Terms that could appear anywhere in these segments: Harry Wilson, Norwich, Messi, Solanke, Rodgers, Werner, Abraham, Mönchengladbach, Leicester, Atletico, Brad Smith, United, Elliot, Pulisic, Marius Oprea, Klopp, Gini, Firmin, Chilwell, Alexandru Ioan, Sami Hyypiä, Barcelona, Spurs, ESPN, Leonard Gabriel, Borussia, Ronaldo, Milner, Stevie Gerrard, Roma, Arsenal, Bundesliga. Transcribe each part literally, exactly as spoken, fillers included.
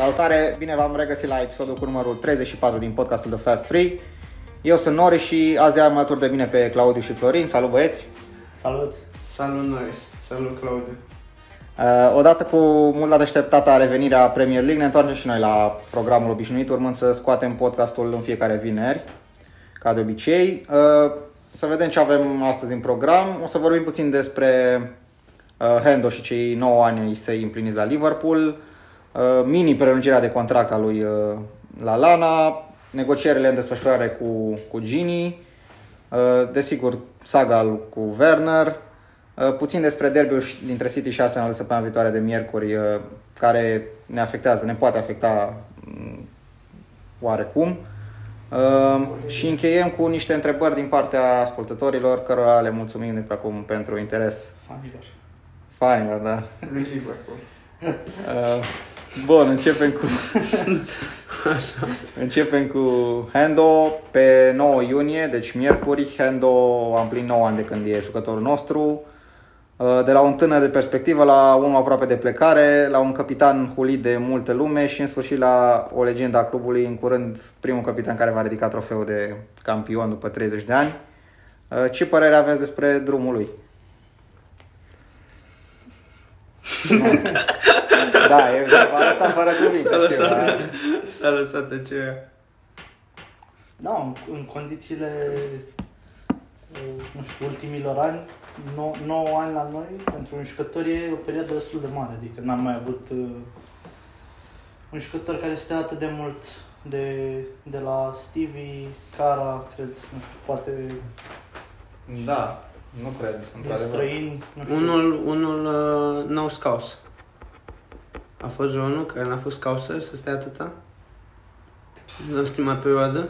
Salutare, bine v-am regăsit la episodul cu numărul treizeci și patru din podcastul The Fab Three. Eu sunt Norwich și azi am alături de mine pe Claudiu și Florin. Salut băieți! Salut! Salut Norwich! Salut Claudiu! Uh, odată cu mult așteptată revenirea Premier League ne întoarcem și noi la programul obișnuit, urmând să scoatem podcastul în fiecare vineri, ca de obicei. Uh, să vedem ce avem astăzi în program. O să vorbim puțin despre uh, Hendo și cei nouă ani să-i împliniți la Liverpool, uh, mini prelungirea de contract a lui uh, Lallana, negocierile în desfășurare cu, cu Gini, uh, desigur saga cu Werner, puțin despre derbiul dintre City și Arsenal de săptămâna viitoare de miercuri, care ne afectează, ne poate afecta oarecum. Și încheiem cu niște întrebări din partea ascultătorilor, cărora le mulțumim de pe acum pentru interes. Fanilor. Fanilor, da. Bun, începem cu... Așa. Începem cu Hendo. Pe nouă iunie, deci miercuri, Hendo a împlinit nouă ani de când e jucătorul nostru. De la un tânăr de perspectivă la unul aproape de plecare, la un capitan hulit de multă lume și în sfârșit la o legendă a clubului, în curând primul capitan care va ridica trofeul de campion după treizeci de ani. Ce părere aveți despre drumul lui? Da, e v-a lăsat fără cuvinte. S-a lăsat, știu, da? S-a lăsat de ce... Da, în condițiile, nu știu, ultimilor ani, nouă ani la noi, pentru un jucător e o perioadă destul de mare, adică n-am mai avut uh, un jucător care stă atât de mult de, de la Stevie, Cara, cred, nu știu, poate... Da, nu cred, într-adevăr. Străini, nu știu. Unul, unul uh, nou scaus. A fost unul care n-a fost scausă să stea atâta în ultima perioadă?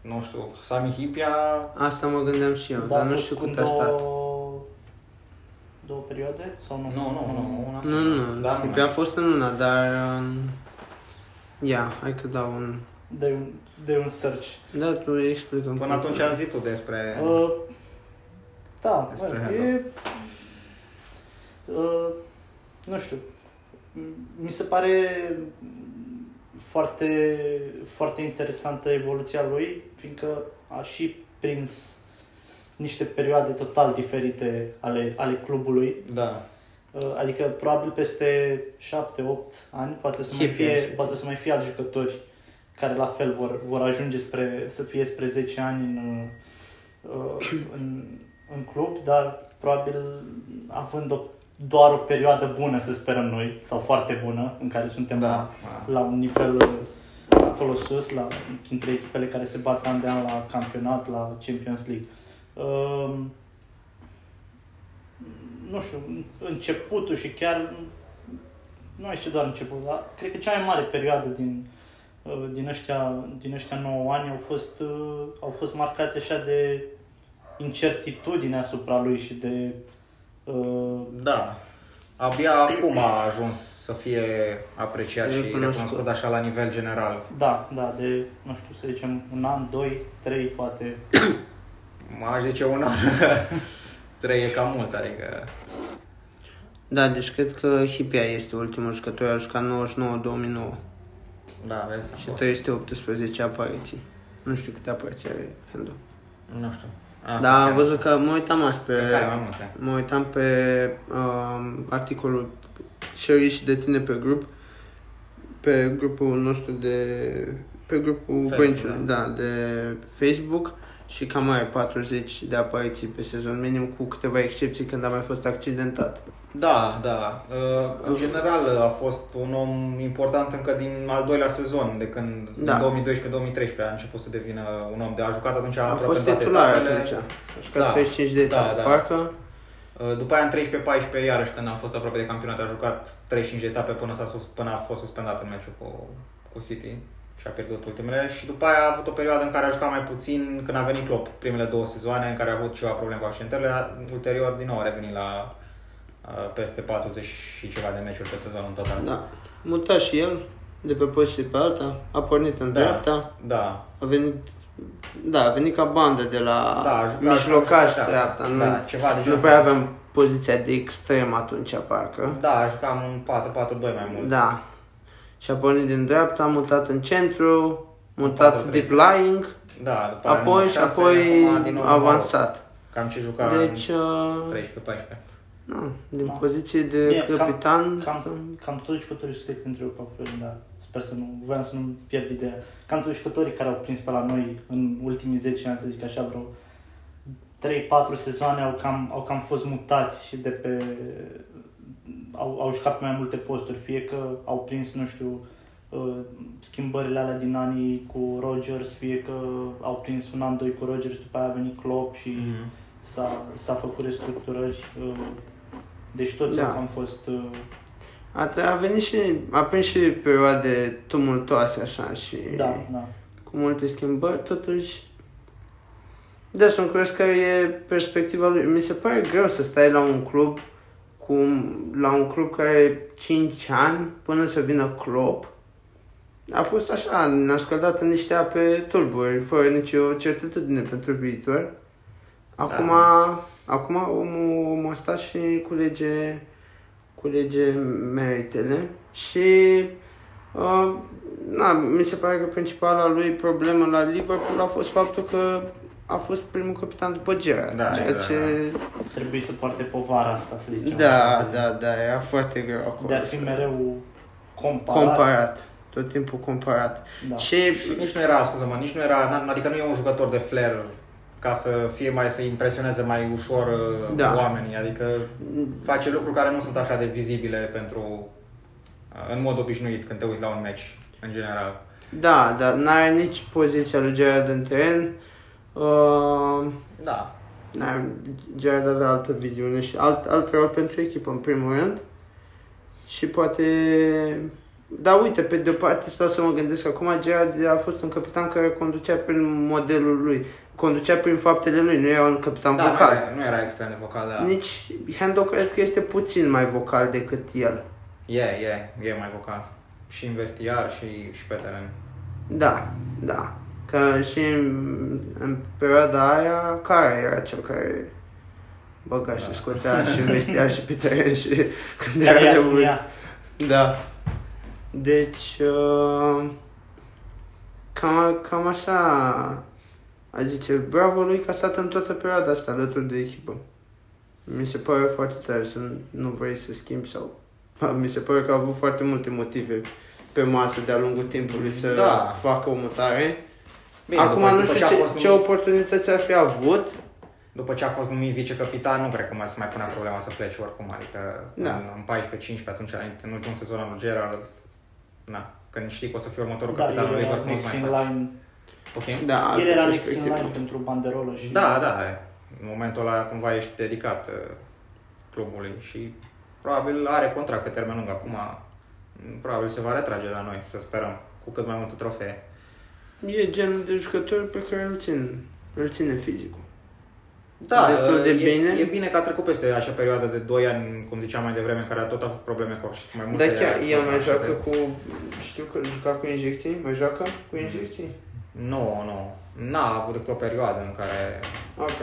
Nu știu, Sami Hyypiä... Asta mă gândeam și eu, da, dar nu știu cât două... a stat. Două perioade? Sau nu? Nu, nu, nu, una Nu, nu, nu. Hyypiä a fost în una, dar... Ia, hai că dau un... Dă-i un, dă-i un search. Da, tu îi explică. Până atunci am zis tu despre... Uh, da, despre bă, e... Uh, nu știu. Mi se pare foarte, foarte interesantă evoluția lui, fiindcă a și prins niște perioade total diferite ale, ale clubului. Da. Adică probabil peste șapte opt ani poate să, mai fie, poate să mai fie alți jucători care la fel vor, vor ajunge spre, să fie spre zece ani în, în, în club, dar probabil având o doar o perioadă bună, să sperăm noi, sau foarte bună, în care suntem da, la, da. la un nivel acolo sus, la, printre echipele care se bat an de an la campionat, la Champions League. Uh, nu știu, începutul și chiar, nu este doar începutul, dar cred că cea mai mare perioadă din, uh, din, ăștia, din ăștia nouă ani au fost, uh, au fost marcați așa de incertitudine asupra lui și de... Da, abia acum a ajuns să fie apreciat și recunoscut așa la nivel general. Da, da, de, nu știu, să zicem un an, doi, trei, poate. M-aș zice un an, trei e cam mult, adică... Da, deci cred că Hyypiä este ultimul jucător, a jucat nouăzeci și nouă două mii nouă. Da, vezi. Și trei sute optsprezece apariții. Nu știu câte apariții are Hendo. Nu știu. Asta da, am văzut că mă uitam azi pe, mă uitam pe uh, articolul Share și de tine pe grup, pe grupul nostru de, pe grupul Facebook, da. da, de Facebook și cam are patruzeci de apariții pe sezon minim, cu câteva excepții când a mai fost accidentat. Da, da, uh, în general a fost un om important încă din al doilea sezon, de când da. în două mii doisprezece două mii treisprezece a început să devină un om de a jucat atunci a fost titular atunci, a jucat da. treizeci și cinci de etape, da, da. parcă. După aia în treisprezece paisprezece iarăși când a fost aproape de campionat a jucat treizeci și cinci de etape până, s-a sus, până a fost suspendat în meciul cu, cu City și a pierdut ultimele și după aia a avut o perioadă în care a jucat mai puțin când a venit Klopp, primele două sezoane în care a avut ceva probleme cu accidentele, ulterior din nou a revenit la... peste patruzeci și ceva de meciuri pe sezon în total. Da. Muta și el de pe poziție pe alta, a pornit în da. dreapta. Da. A venit da, a venit ca bandă de la da, mijlocaș dreapta, nu. Da, ceva de genul. Noi aveam poziția de extrem atunci parcă. Da, jucam un patru patru doi mai mult. Da. și a pornit din dreapta, mutat în centru, mutat deep lying, da, apoi și apoi avansat. Cam ce juca deci, în treisprezece paisprezece. Nu, din da. Poziție de e, capitan... Cam, cam, cam toți jucătorii să se întreb pe fel, dar sper să nu, voiam să nu pierd ideea. Cam toți jucătorii care au prins pe la noi în ultimii zece ani, să zic așa, vreo trei patru sezoane au cam, au cam fost mutați de pe... Au, au jucat pe mai multe posturi, fie că au prins, nu știu, schimbările alea din anii cu Rodgers, fie că au prins un an, doi cu Rodgers, după aia a venit Klopp și mm-hmm. s-a, s-a făcut restructurări. Deci toți da. Am fost... Uh... A, a venit și, a prins și perioade tumultoase așa și da, da. Cu multe schimbări, totuși... Da, sunt curios care e perspectiva lui. Mi se pare greu să stai la un club cu, la un club care are cinci ani până să vină Klopp. A fost așa, ne-a scăldat în niște ape tulburi, fără nicio certitudine pentru viitor. Acum, da. Acum omul, omul ăsta și culege, culege meritele și uh, na, mi se pare că principala lui problemă la Liverpool a fost faptul că a fost primul capitan după Gerrard, da, ceea da. Ce... Trebuie să poarte povara asta, să zicem. Da, așa. Da, da, era foarte greu acolo. De-ar fi mereu comparat. comparat. Tot timpul comparat. Da. Și... și nici nu era, scuze-mă, nici nu era, adică nu e un jucător de flair ca să fie mai, să impresioneze mai ușor da. Oamenii, adică face lucruri care nu sunt așa de vizibile pentru, în mod obișnuit, când te uiți la un meci, în general. Da, dar n-are nici poziția lui Gerrard în teren. Uh, da. Gerrard avea altă viziune și alt, alt rol pentru echipă, în primul rând. Și poate... Dar uite, pe de-o parte stau să mă gândesc că acum Gerrard a fost un capitan care conducea prin modelul lui, conducea prin faptele lui, nu era un capitan da, vocal. Da, nu, nu era extrem de vocal, da. Nici Hendo cred că este puțin mai vocal decât el. E, e, e mai vocal. Și în vestiar și, și pe teren. Da, da. Că și în, în perioada aia, care era cel care băga da. Și scotea și vestea și pe teren și când era nevoie. Da. Deci, uh, cam, cam așa a zice, bravo lui că a stat în toată perioada asta alături de echipă. Mi se pare foarte tare să nu vrei să schimbi sau... Mi se pare că a avut foarte multe motive pe masă de-a lungul timpului să da. Facă o mutare. Bine, acum după, nu după știu ce, numit, ce oportunități ar fi avut. După ce a fost numit vicecapitan, nu cred că mai se mai punea problema să plece oricum. Adică da. în, în paisprezece cincisprezece, atunci, în ultimul sezon al lui Gerrard, na, când știi că o să fie următorul da, capitan al lui Liverpool, nu mai line. Okay? Da, el era next in line pentru banderolă și... Da, da, în momentul ăla cumva ești dedicat clubului și probabil are contract pe termen lung acum. Probabil se va retrage la noi, să sperăm, cu cât mai multe trofee. E genul de jucător pe care îl țin, îl ține fizicul. Da, de e, bine. E bine că a trecut peste așa perioadă de doi ani, cum ziceam mai devreme, care a tot avut probleme cu mai multe. Da, chiar el mai joacă de... cu, știu că juca cu injecții, mai joacă cu injecții? Nu, nu, n-a avut decât o perioadă în care... Ok.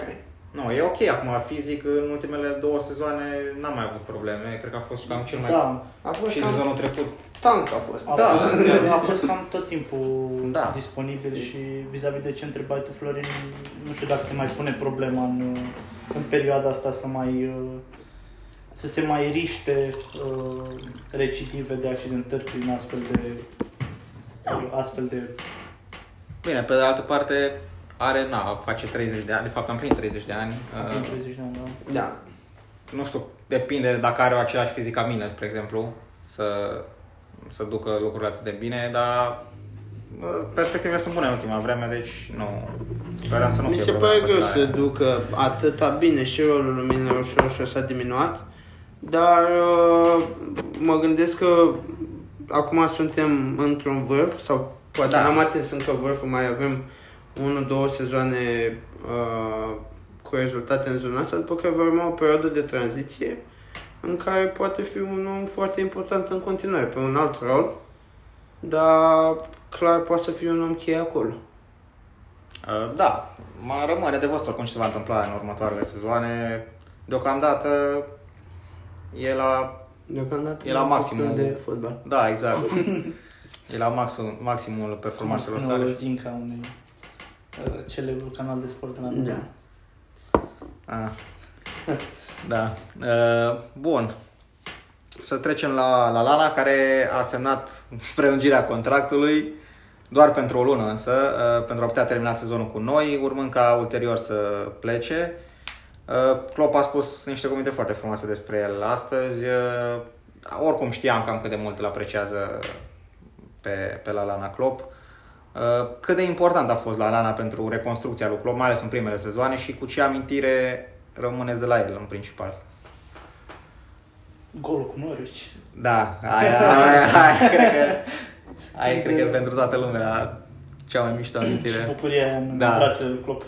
Nu, e ok acum, fizic, în ultimele două sezoane n-am mai avut probleme, cred că a fost cam cel mai... Da, a fost și cam... sezonul trecut... Tank a fost. A, da. fost, a fost cam tot timpul da. Disponibil și vis-a-vis de ce întrebai tu, Florin, nu știu dacă se mai pune problema în, în perioada asta să mai... să se mai riște uh, recidive de accidentări prin astfel de... astfel de... Bine, pe de altă parte... Are, na, face treizeci de ani, de fapt am plinit treizeci de ani. Am uh, treizeci de ani, da. Da. Nu știu, depinde dacă are același fizic ca mine, spre exemplu, să, să ducă lucrurile atât de bine, dar perspectivele sunt bune în ultima vreme, deci nu, sperăm să nu fie probleme. Mi se pare greu să ducă atâta bine și rolul lui mine ușor, ușor s-a diminuat, dar uh, mă gândesc că acum suntem într-un vârf, sau poate da. N-am atins încă vârful, mai avem unu, două sezoane uh, cu rezultate în zona asta, după care va urma o perioadă de tranziție în care poate fi un om foarte important în continuare, pe un alt rol, dar clar poate să fie un om cheie acolo. Uh, da, mă rămâne de văzut oricum ce se va întâmpla în următoarele sezoane. Deocamdată e la, Deocamdată e la maximum de fotbal. Da, exact. E la maxim, maximul performanțelor sale. Nu țin ca unui uh, celebru canal de sport în America. Da. Ah. Da. Uh, bun. Să trecem la Lallana, care a semnat prelungirea contractului doar pentru o lună, însă, uh, pentru a putea termina sezonul cu noi, urmând ca ulterior să plece. Uh, Klopp a spus niște cuvinte foarte frumoase despre el astăzi. Uh, oricum știam cam cât de mult îl apreciază pe, pe Lallana Klopp. Uh, cât de important a fost Lallana pentru reconstrucția lui Klopp, mai ales în primele sezoane, și cu ce amintire rămâneți de la el în principal? Golul cu Norwich. Da, aia, aia, aia cred că, aia, cred că pentru toată lumea cea mai mișto amintire. Și bucuria în da. brațele lui Klopp.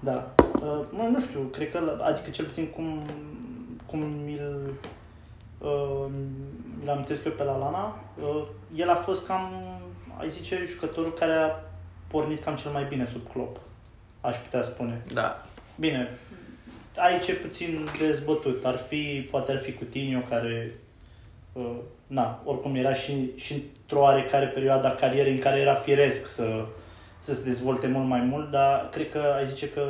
Da. Uh, nu știu, cred că, adică cel puțin cum, cum mi-l, uh, mi-l amintesc eu pe Lallana, uh, el a fost cam, ai zice, jucătorul care a pornit cam cel mai bine sub Klopp, aș putea spune. Da. Bine, aici e puțin dezbătut, ar fi, poate ar fi Coutinho care, uh, na, oricum era și, și într-o oarecare perioadă a carierei în care era firesc să... să se dezvolte mult mai mult, dar cred că ai zice că,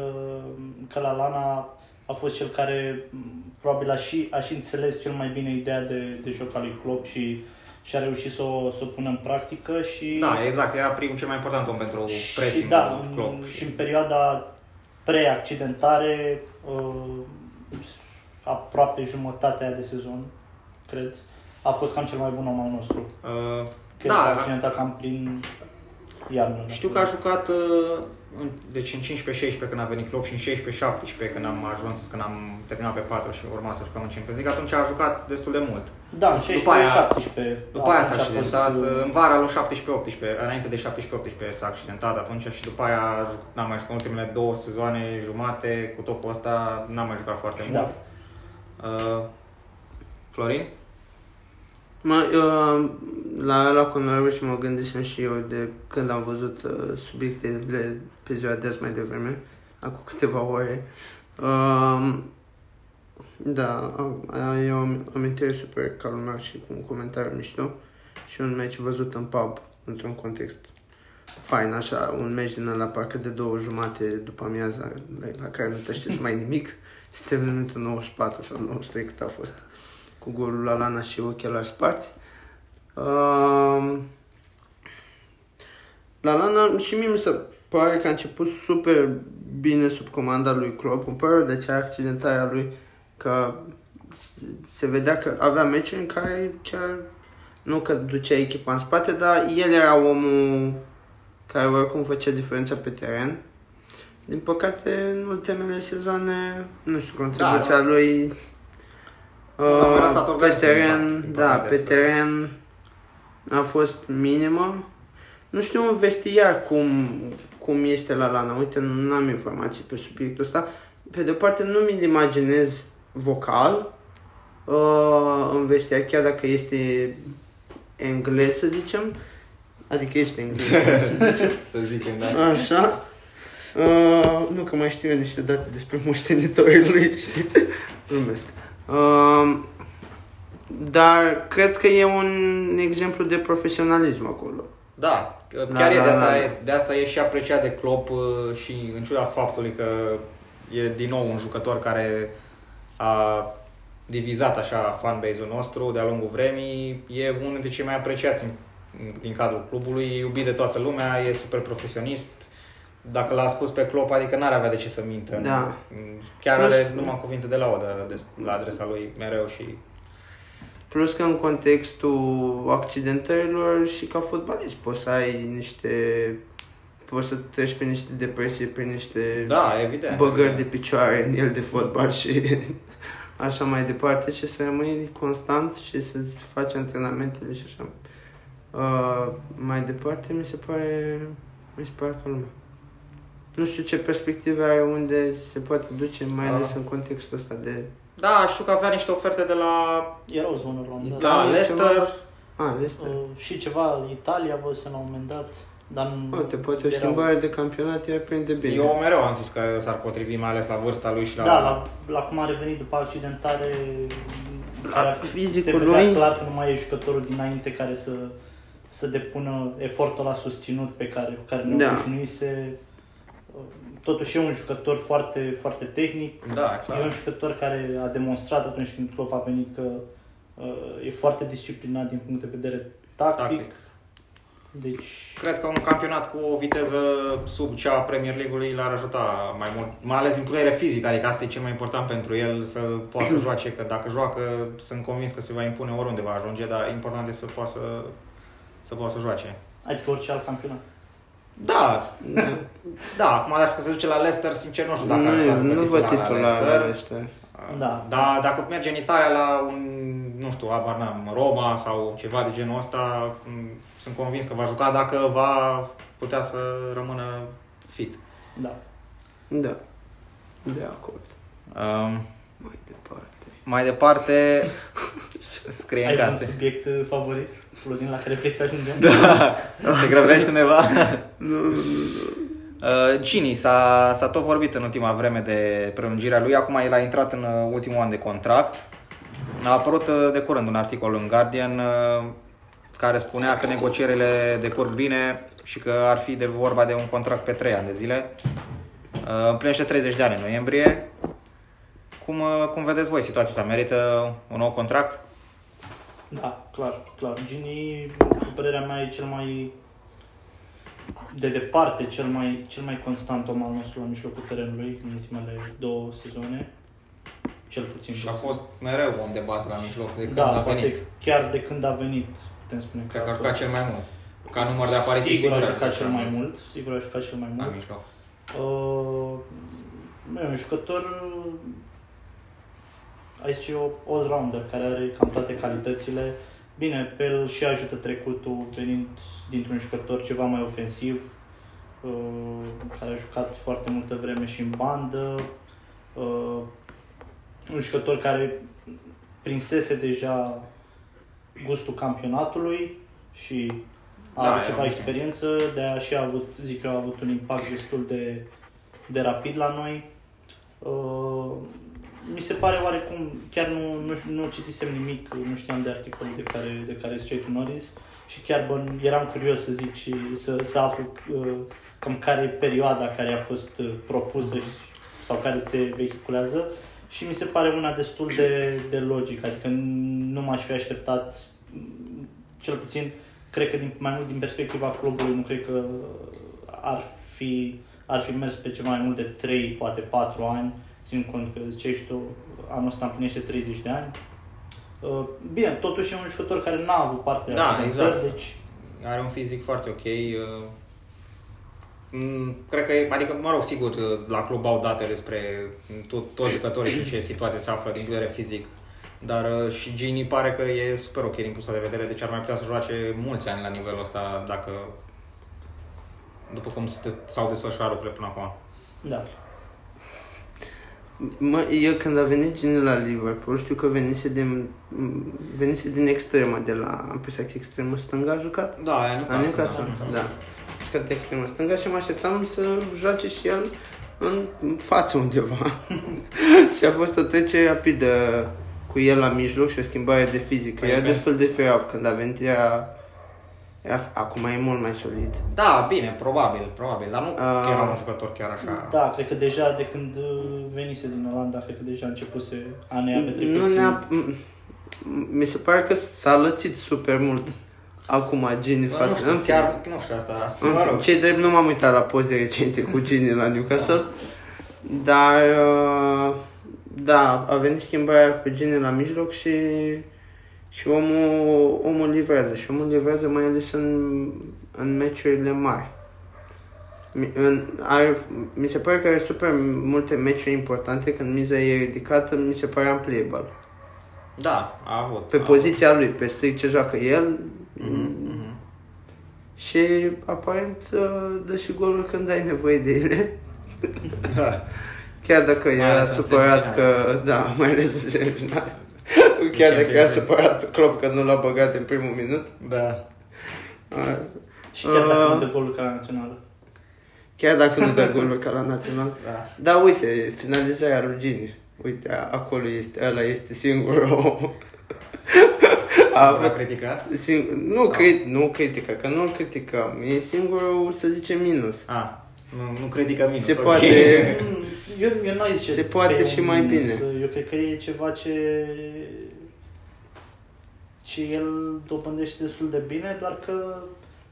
că Lallana a fost cel care probabil a și, a și înțeles cel mai bine ideea de, de joc al lui Klopp și, și a reușit să o, să o pună în practică. Și da, exact, era primul cel mai important om pentru pressing-ul da, Klopp. Și în perioada pre-accidentare, aproape jumătatea de sezon, cred, a fost cam cel mai bun om al nostru. Uh, cred da, că s-a accidentat cam prin... Iarnă, știu că a jucat deci în cincisprezece șaisprezece când a venit Klopp și în șaisprezece șaptesprezece când am ajuns, când am terminat pe patru și urma să jucăm în Champions League, atunci a jucat destul de mult. Da, în șaisprezece șaptesprezece. După aia s-a accidentat, în vara lui șaptesprezece optsprezece, înainte de șaptesprezece optsprezece s-a accidentat atunci și după aia n-am mai jucat ultimele două sezoane jumate, cu topul ăsta n-am mai jucat foarte mult. Da. Uh, Florin? Mă, eu, la la Norwich mă gândisem și eu de când am văzut uh, subiectele pe ziua de azi mai devreme, acum câteva ore. Uh, da, e o amintire super calmă și cu un comentariu mișto și un meci văzut în pub, într-un context fain, așa, un meci din ăla parcă de două jumate după amiaza, la, la care nu te știți mai nimic, suntem în minutul nouăzeci și patru sau nouăzeci și trei cât a fost, cu golul Lallana și ochelari sparți. Uh, Lallana și mie mi se pare că a început super bine sub comanda lui Klopp, îmi pare de cea accidentarea lui, că se vedea că avea meciuri în care chiar nu că ducea echipa în spate, dar el era omul care oricum făcea diferența pe teren. Din păcate, în ultimele sezoane, nu știu, contribuția da. lui... Uh, pe teren, da, pe teren a fost minimă. Nu știu în vestiar cum, cum este Lallana, uite, nu am informații pe subiectul ăsta. Pe de-o parte nu mi-l imaginez vocal uh, în vestiar, chiar dacă este englez, să zicem. Adică este englez, să zicem. Să zicem, da. Așa. Uh, nu că mai știu eu niște date despre moștenitorii lui și glumesc. Uh, dar cred că e un exemplu de profesionalism acolo. Da, chiar da, e de asta, da. de asta e și apreciat de Klopp și în ciuda faptului că e din nou un jucător care a divizat așa fanbase-ul nostru de-a lungul vremii, e unul dintre cei mai apreciați din cadrul clubului, e iubit de toată lumea, e super profesionist. Dacă l-a spus pe Klopp, adică n-ar avea de ce să mintă. Da. Chiar plus, are numai cuvinte de laudă la adresa lui mereu și... Plus că în contextul accidentărilor și ca fotbalist poți să ai niște... poți să treci pe niște depresii, pe niște da, evident, băgări evident. de picioare în el de fotbal și așa mai departe și să rămâi constant și să faci antrenamentele și așa. Uh, mai departe mi se pare... mi se pare că lumea. Nu știu ce perspective ai unde se poate duce, mai ales da. în contextul ăsta de... Da, știu că avea niște oferte de la... Erau zonă Londra. Da, Leicester. Ah, Leicester. Uh, și ceva, Italia, vă să la un moment dat, dar... Poate, poate o schimbare de campionat i-ar prinde bine. Eu mereu am zis că s-ar potrivi, mai ales la vârsta lui și la... Da, la, la cum a revenit după accidentare... La fizicul lui... Se vedea clar că nu mai e jucătorul dinainte care să... să depună efortul ăla susținut pe care, care ne obișnuise. Totuși e un jucător foarte, foarte tehnic, da, clar. E un jucător care a demonstrat atunci când Klopp a venit că uh, e foarte disciplinat din punct de vedere tactic. tactic. Deci... Cred că un campionat cu o viteză sub cea a Premier League-ului l-ar ajuta mai mult, mai ales din punct de vedere fizic, adică asta e cel mai important pentru el, să poată să joace, că dacă joacă, sunt convins că se va impune oriunde va ajunge, dar important este să poată să, să, poată să joace. Adică orice alt campionat. Da, da, acum dacă se duce la Leicester, sincer nu știu dacă ar să nu văd titlul la, la, la Leicester. Da. Dar dacă merge în Italia la un, nu știu, Abraham, Roma sau ceva de genul ăsta, sunt convins că va juca dacă va putea să rămână fit. Da. Da. De acord. Um, mai departe. Mai departe scrie în carte. Ai un subiect favorit? Plodin la care vrei să ajungem? Da. Te grăbești undeva? Nu, nu, nu. Gini, s-a, s-a tot vorbit în ultima vreme de prelungirea lui, acum el a intrat în ultimul an de contract. A apărut de curând un articol în Guardian care spunea că negocierile decurg bine și că ar fi de vorba de un contract pe trei ani de zile. Împlinește treizeci de ani în noiembrie. Cum, cum vedeți voi situația asta? Merită un nou contract? Da, clar, clar. Gini, cu părerea mea, e cel mai... de departe cel mai, cel mai constant om al nostru la mijlocul terenului în ultimele două sezoane, cel puțin. Și a fost mereu om de bază la mijloc de când da, a venit. Chiar de când a venit, putem spune. Cred că a, a jucat cel mai mult. Ca număr de apariții sigur, sigur a jucat cel mai mult. Sigur a jucat cel mai mult. La mijloc. Uh, e un jucător, aici e o all-rounder care are cam toate calitățile. Bine, pe el și ajută trecutul venind dintr-un jucător ceva mai ofensiv, care a jucat foarte multă vreme și în bandă, un jucător care prinsese deja gustul campionatului și a da, avut ceva experiență, de a și a avut, zic eu, a avut un impact destul de, de rapid la noi. Mi se pare oarecum, chiar nu, nu, nu citisem nimic, nu știam de articolul de care, de care ziceai tu, Norris, și chiar bă, eram curios să zic și să, să aflu uh, cam care e perioada care a fost propusă sau care se vehiculează și mi se pare una destul de, de logică, adică nu m-aș fi așteptat, cel puțin, cred că din, mai mult din perspectiva clubului, nu cred că ar fi, ar fi mers pe ceva mai mult de trei, poate patru ani. Țin cont că ziceai și tu, anul ăsta împlinește treizeci de ani. Bine, totuși e un jucător care n-a avut parte da, de exact. Fel, deci... Are un fizic foarte ok. Cred că, adică, mă rog, sigur, la club au date despre tot, toți jucătorii și în ce situație se află din vedere fizic. Dar și Gini pare că e super ok din punctul de vedere, deci ar mai putea să joace mulți ani la nivelul ăsta, dacă... După cum s-au desfășurat lucrurile până acum. Da. Mă, eu când a venit Gini la Liverpool, știu că venise din, venise din extremă, de la, am pus extremă stângă, a jucat? Da, a Newcastle, da. A jucat de extremă stângă și mă așteptam să joace și el în față undeva. Și a fost o trecere rapidă cu el la mijloc și o schimbare de fizică. Era destul de feraf când a venit, era... Acum e mult mai solid. Da, bine, probabil, probabil, dar nu uh, era un jucător chiar așa. Da, cred că deja de când venise din Olanda, cred că deja a început să anea petreceți. Nu ne-a... Mi se pare că s-a lățit super mult acum Gini față. Nu știu, chiar, nu știu asta. Mă rog. Ce drept, nu m-am uitat la poze recente cu Gini la Newcastle, dar da, a venit schimbarea cu Gini la mijloc și... Și omul, omul livrează, și omul livrează mai ales în, în meciurile mari. Mi, în, are, mi se pare că are super multe meciuri importante, când miza e ridicată, mi se pare unplayable. Da, a avut. Pe a poziția avut. Lui, pe strict ce joacă el. Mm-hmm. Și aparent dă și goluri când ai nevoie de ele. Da. Chiar dacă mai era supărat că... Da, mai ales în semifinale. Chiar dacă a supărat Klopp că nu l-a băgat în primul minut. Da. A, și chiar dacă a, nu dă golul ca la națională. Chiar dacă nu dă golul ca la național. Da. Dar uite, finalizarea lui Gini. Uite, acolo este, ăla este singurul om. singura critică? Nu, cri- nu critică, că nu criticăm. E singurul, să zicem, minus. Ah, nu, nu critică minus. Se okay. poate... eu, eu n-ai zice se poate și mai minus. Bine. Eu cred că e ceva ce... ce el dobândește destul de bine, doar că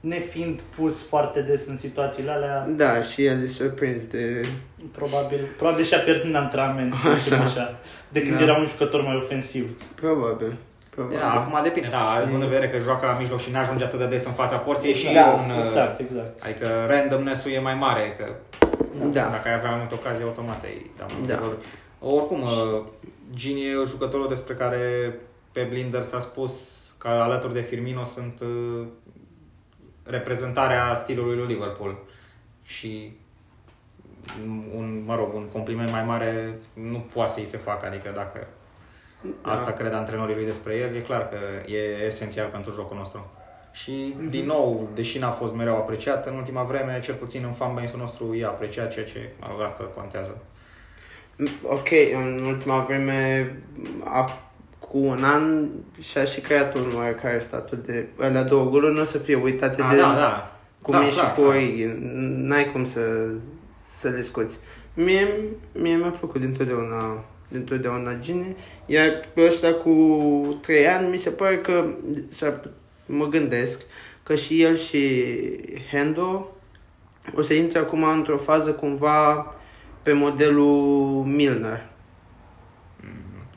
nefiind pus foarte des în situațiile alea... Da, și el e surprins de... Probabil, probabil și-a pierdut în antrenament, așa. așa, de când da. Era un jucător mai ofensiv. Probabil. probabil. Da, acum depinde, da, având în vedere că joacă la mijloc și n-ajunge atât de des în fața porții, și da, un... Exact, exact. Adică randomness-ul e mai mare, că da. Dacă ai avea mai multe ocazii, automat ai... Da. da. Oricum, Gini e jucătorul despre care pe Blinder s-a spus că alături de Firmino sunt... reprezentarea stilului lui Liverpool și un, mă rog, un compliment mai mare nu poate să-i se facă, adică dacă da. Asta cred antrenorii lui despre el, e clar că e esențial pentru jocul nostru. Și mm-hmm. din nou, deși n-a fost mereu apreciat, în ultima vreme, cel puțin în fanbase-ul nostru, e apreciat, ceea ce asta contează. Ok, în ultima vreme a- cu un an și-a și creat un oarecare statut de... Alea două goluri nu o să fie uitate a, de... Da, da. Cum da, e clar, și cu Origi. N-ai cum să, să le scoți. Mie, mie mi-a plăcut dintotdeauna, dintotdeauna Gini. Iar ăsta cu trei ani mi se pare că... Mă gândesc că și el și Hendo o să intre acum într-o fază cumva pe modelul Milner.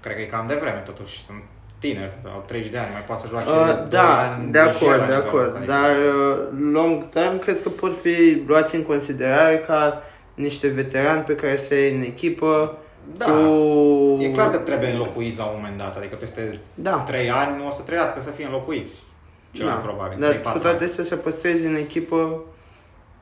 Cred că e cam de vreme, totuși, sunt tineri, au treizeci de ani, mai poate să joace uh, da, de acord, de acord, asta, dar adică... long term cred că pot fi luați în considerare ca niște veterani pe care să iei în echipă. Da, cu... e clar că trebuie înlocuiți la un moment dat, adică peste da. trei ani o să trăiască să fie înlocuiți, cel mai da. probabil, dar cu toate astea să păstrezi în echipă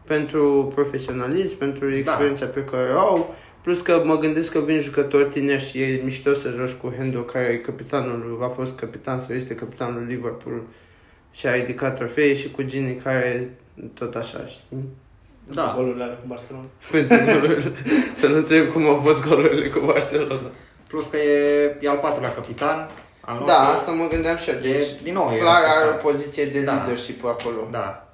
pentru profesionalism, pentru experiența da. pe care o au. Plus că mă gândesc că vin jucători tineri și e mișto să joci cu Hendo, care e capitanul, a fost capitan sau este capitanul Liverpool și a ridicat trofee, și cu Gini, care tot așa, știi? Da. Golurile cu Barcelona. Pentru golurile. Să nu întreb cum au fost golurile cu Barcelona. Plus că e, e al patrulea capitan. Al da, asta mă gândeam și eu. Deci, e, din nou, clar are o poziție de da. leadership acolo. Da.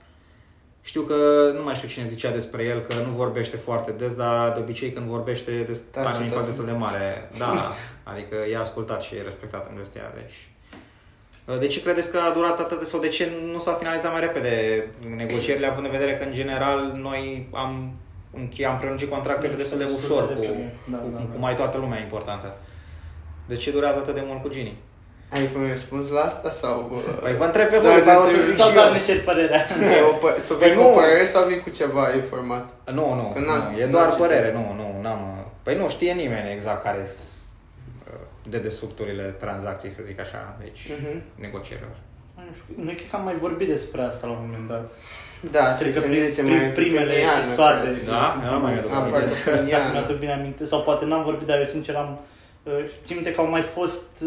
Știu că, nu mai știu cine zicea despre el, că nu vorbește foarte des, dar de obicei când vorbește are un impact destul de mare. Da, adică e ascultat și e respectat în vestia. Deci, de ce credeți că a durat atât de... sau de ce nu s-a finalizat mai repede negocierile, având în vedere că, în general, noi am, am prelungit contractele destul de ușor cu, da, cu, da, cu mai toată lumea importantă. De ce durează atât de mult cu Gini? Ai un răspuns la asta sau... Păi vă întreb pe voi, dar o să zic și eu. Sau doar niște părerea. Tu vei cu părere sau vei cu ceva informat? Nu, nu, nu, e doar părere, nu, nu, n-am... Păi nu știe nimeni exact care de dedesubturile tranzacției, să zic așa, deci negocierilor. Noi cred că am mai vorbit despre asta la un moment dat. Da, se simte mai primele episoade. Da, nu am mai vorbit. Dacă mi-a dat bine aminte, sau poate n-am vorbit, dar eu sincer am... Țin minte că au mai fost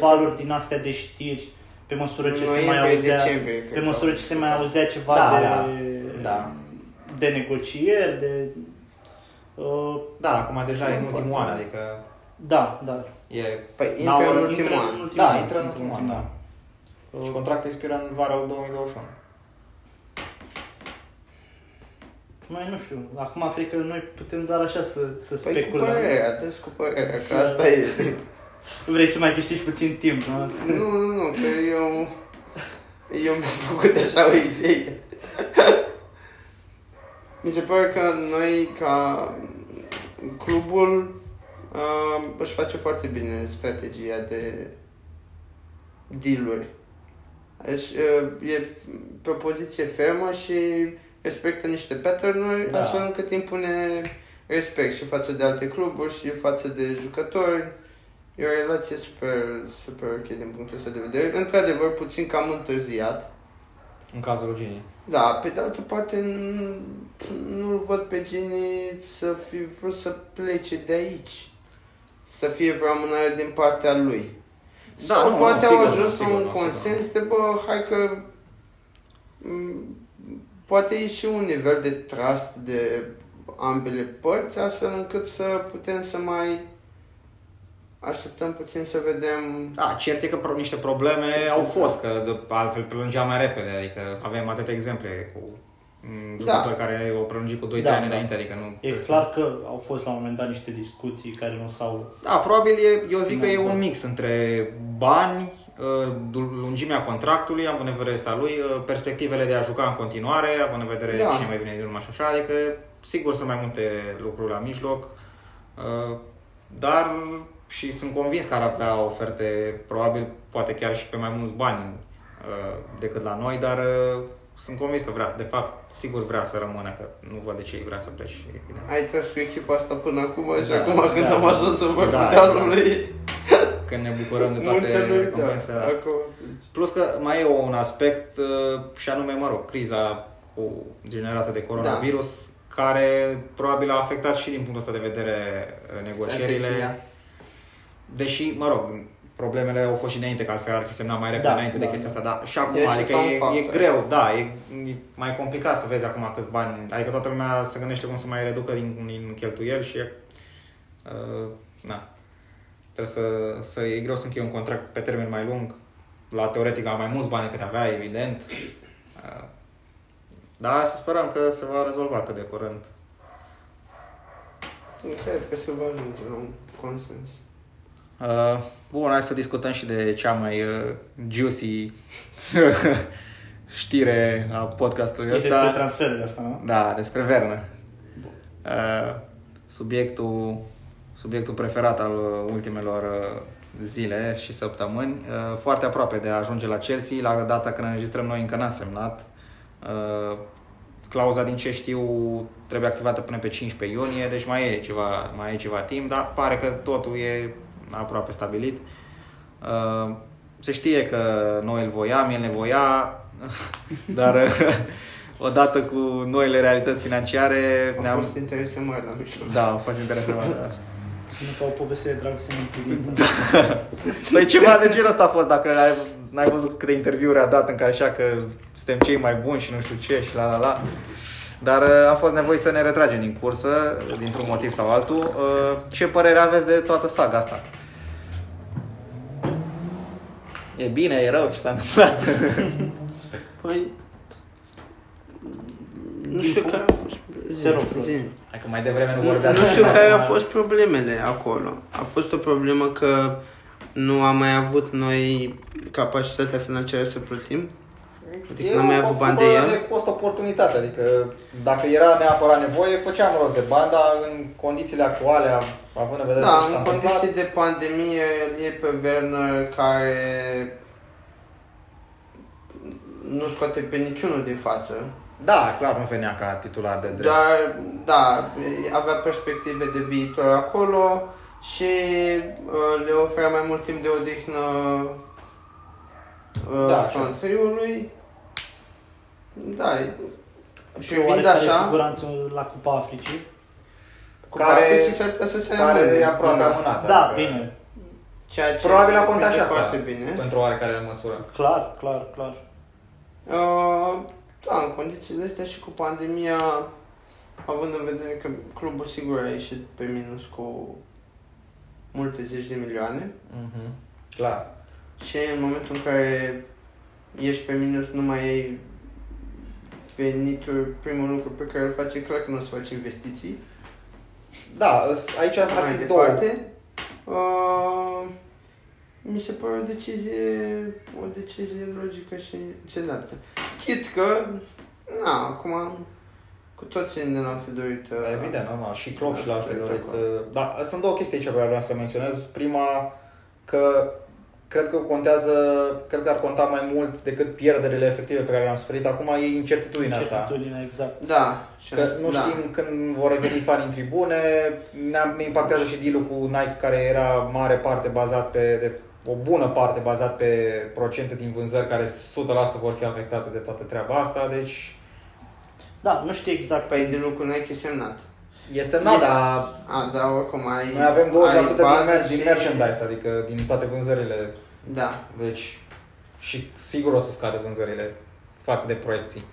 valuri din astea de știri pe măsură ce se mai auzea, pe măsură ce se mai auzea ceva da, de, da, da. de negocieri, de... Uh, da, acum deja e în ultimul an, adică... Da, da. E, păi intră în ultimul an. Da, intră în ultimul an, da. Și contractul expiră în vara două mii douăzeci și unu. Mai nu știu, acum cred că noi putem doar așa să, să păi speculăm. Păi cu părerea, dă-ți cu părerea, că asta e... Vrei să mai câștigi puțin timp, nu? Nu, nu, nu, că eu... Eu mi-am făcut deja o idee. Mi se pare că noi, ca clubul, uh, își face foarte bine strategia de deal-uri. Deci, uh, e pe o poziție fermă și respectă niște pattern-uri, da. astfel încât impune respect și față de alte cluburi și față de jucători. E o relație super, super ok din punctul ăsta de vedere. Într-adevăr, puțin cam întârziat. În cazul lui Gini. Da, pe de altă parte, nu-l văd pe Gini să fi vrut să plece de aici. Să fie vreo amânare din partea lui. Da, Sau nu, poate nu, sigur, au ajuns la un consens sigur. de, bă, hai că... M- Poate e și un nivel de trust de ambele părți, astfel încât să putem să mai Așteptăm puțin să vedem... Da, cert e că pro- niște probleme au fost, că de, altfel prelungea mai repede, adică avem atâtea exemple cu jucători da. care au prelungit cu doi trei da, ani da. înainte, adică nu... E clar să... că au fost la un moment dat niște discuții care nu s-au... Da, probabil e, eu zic că e un mix între bani, lungimea contractului, având în vedere asta lui, perspectivele de a juca în continuare, având în vedere da. cine mai vine din urmă și așa, adică sigur sunt mai multe lucruri la mijloc, dar... Și sunt convins că ar avea oferte, probabil, poate chiar și pe mai mulți bani uh, decât la noi, dar uh, sunt convins că vrea, de fapt, sigur vrea să rămână, că nu văd de ce vrea să plece. Ai tras cu echipa asta până acum da, și da, acum da, când da, am ajuns da, în vârful da, lui. Când ne bucurăm de toate recompensele. Da, plus că mai e un aspect uh, și anume, mă rog, criza cu, generată de coronavirus, da. care probabil a afectat și din punctul ăsta de vedere negocierile. Deși, mă rog, problemele au fost și înainte, că altfel ar fi semnat mai repede da, înainte da, de chestia da. asta, dar și acum, e adică e, e greu, da, e, e mai complicat să vezi acum câți bani, adică toată lumea se gândește cum să mai reducă din, din cheltuieli și uh, na, trebuie să, să, e greu să închei un contract pe termen mai lung, la teoretic am mai mulți bani decât avea, evident, uh, dar să sperăm că se va rezolva cât de curând. Cred că se va ajunge la un consens. Uh, bun, hai să discutăm și de cea mai uh, juicy știre a podcastului ăsta. E despre transferul ăsta, nu? Da, despre Werner. Uh, subiectul, subiectul preferat al ultimelor uh, zile și săptămâni. Uh, foarte aproape de a ajunge la Chelsea, la data când înregistrăm noi încă n-a semnat. Uh, clauza, din ce știu, trebuie activată până pe cincisprezece iunie, deci mai e ceva, mai e ceva timp, dar pare că totul e aproape stabilit. Se știe că noi îl voiam, el ne voia, dar odată cu noile realități financiare... Au ne-am... fost interese mari la mijloc. Da, au fost interese mari, da. Nu ca o poveste de drag să ne da. Păi ceva de genul ăsta a fost, dacă ai, n-ai văzut câte interviuri a dat în care așa că suntem cei mai buni și nu știu ce și la la la. Dar am fost nevoie să ne retragem din cursă, dintr-un motiv sau altul. Ce părere aveți de toată saga asta? E bine, e rău, ce s-a întâmplat? Păi... Nu știu care au fost problemele. Hai că mai devreme nu vorbea. Nu știu care au fost problemele acolo. A fost o problemă că nu am mai avut noi capacitatea financiară să plătim. Adică n-am mai avut bani de el. E cost oportunitate, adică dacă era neapărat nevoie, făceam rost de bani, dar în condițiile actuale, având în vedere... Da, în condiții de pandemie, e pe Werner care nu scoate pe niciunul din față. Da, clar nu venea ca titular de drept. Dar, da, avea perspective de viitor acolo și uh, le oferea mai mult timp de odihnă da, Franțeiului. Da. Și vind așa siguranță la Cupa Africii. Cupa Africii s-ar putea să se amâne aproape amânată. Da, adică bine. Ceea ce probabil a contat și asta. Foarte bine. Pentru oarecare măsură. Clar, clar, clar. Uh, da, în condițiile astea și cu pandemia, având în vedere că clubul sigur a ieșit pe minus cu multe zeci de milioane. Uh-huh. Clar. Și în momentul în care ești pe minus, nu mai ai venituri, primul lucru pe care îl faci, clar că nu o să faci investiții. Da, aici ar mai fi departe. Uh, mi se pare o decizie, o decizie logică și înțeleaptă. Chit că, na, acum, cu toții ne l-am fi dorit. Evident, uh, normal, și Klopp și l-am fi dorit. Da, sunt două chestii aici pe care vreau să menționez. Prima, că cred că contează, cred că ar conta mai mult decât pierderile efective pe care le-am suferit acum, e incertitudinea asta. Incertitudinea, exact. Da. Că nu da. știm când vor reveni fani în tribune, ne impactează și deal-ul cu Nike, care era mare parte bazat pe, de, o bună parte bazat pe procente din vânzări, care o sută la sută vor fi afectate de toată treaba asta, deci... Da, nu știu exact. Păi deal-ul cu Nike e semnat. E semnat, yes. dar... A, da, oricum ai... Noi avem douăzeci la sută din și... merchandise, adică din toate vânzările. Da. Deci, și sigur o să scadă vânzările față de proiecții.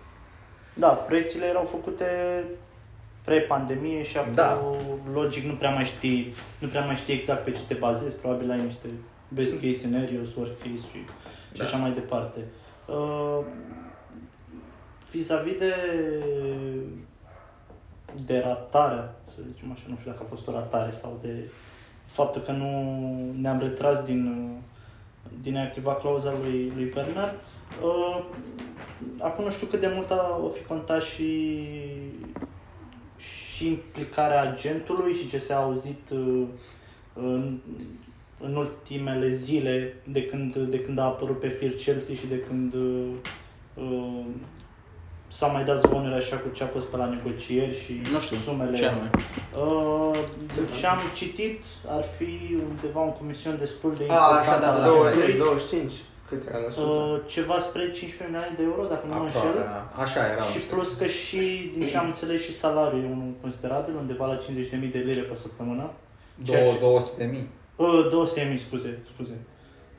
Da, proiecțiile erau făcute pre-pandemie și acum, da, logic, nu prea mai știi, nu prea mai știi exact pe ce te bazezi, probabil ai niște best case scenarios, worst case și, da, și așa mai departe. Uh, vis-a-vis de de ratarea, să zicem așa, nu știu dacă a fost o ratare sau de faptul că nu ne-am retras din din a activa clauza lui, lui Werner. Uh, acum nu știu cât de mult a, o fi contat și și implicarea agentului și ce s-a auzit uh, în, în ultimele zile de când, de când a apărut pe fir Chelsea și de când uh, s-a mai dat zvonuri așa cu ce a fost pe la negocieri și nu știu, sumele. Ce am, uh, ce am citit ar fi undeva o comision destul de importantă. A, douăzeci, douăzeci și cinci câte la sută? Uh, ceva spre cincisprezece milioane de euro, dacă nu mă înșel. Așa era. Și plus că și, din ce am înțeles, și salariul e unul considerabil, undeva la cincizeci de mii de lire pe săptămână. două sute de mii. două sute de mii, scuze, scuze.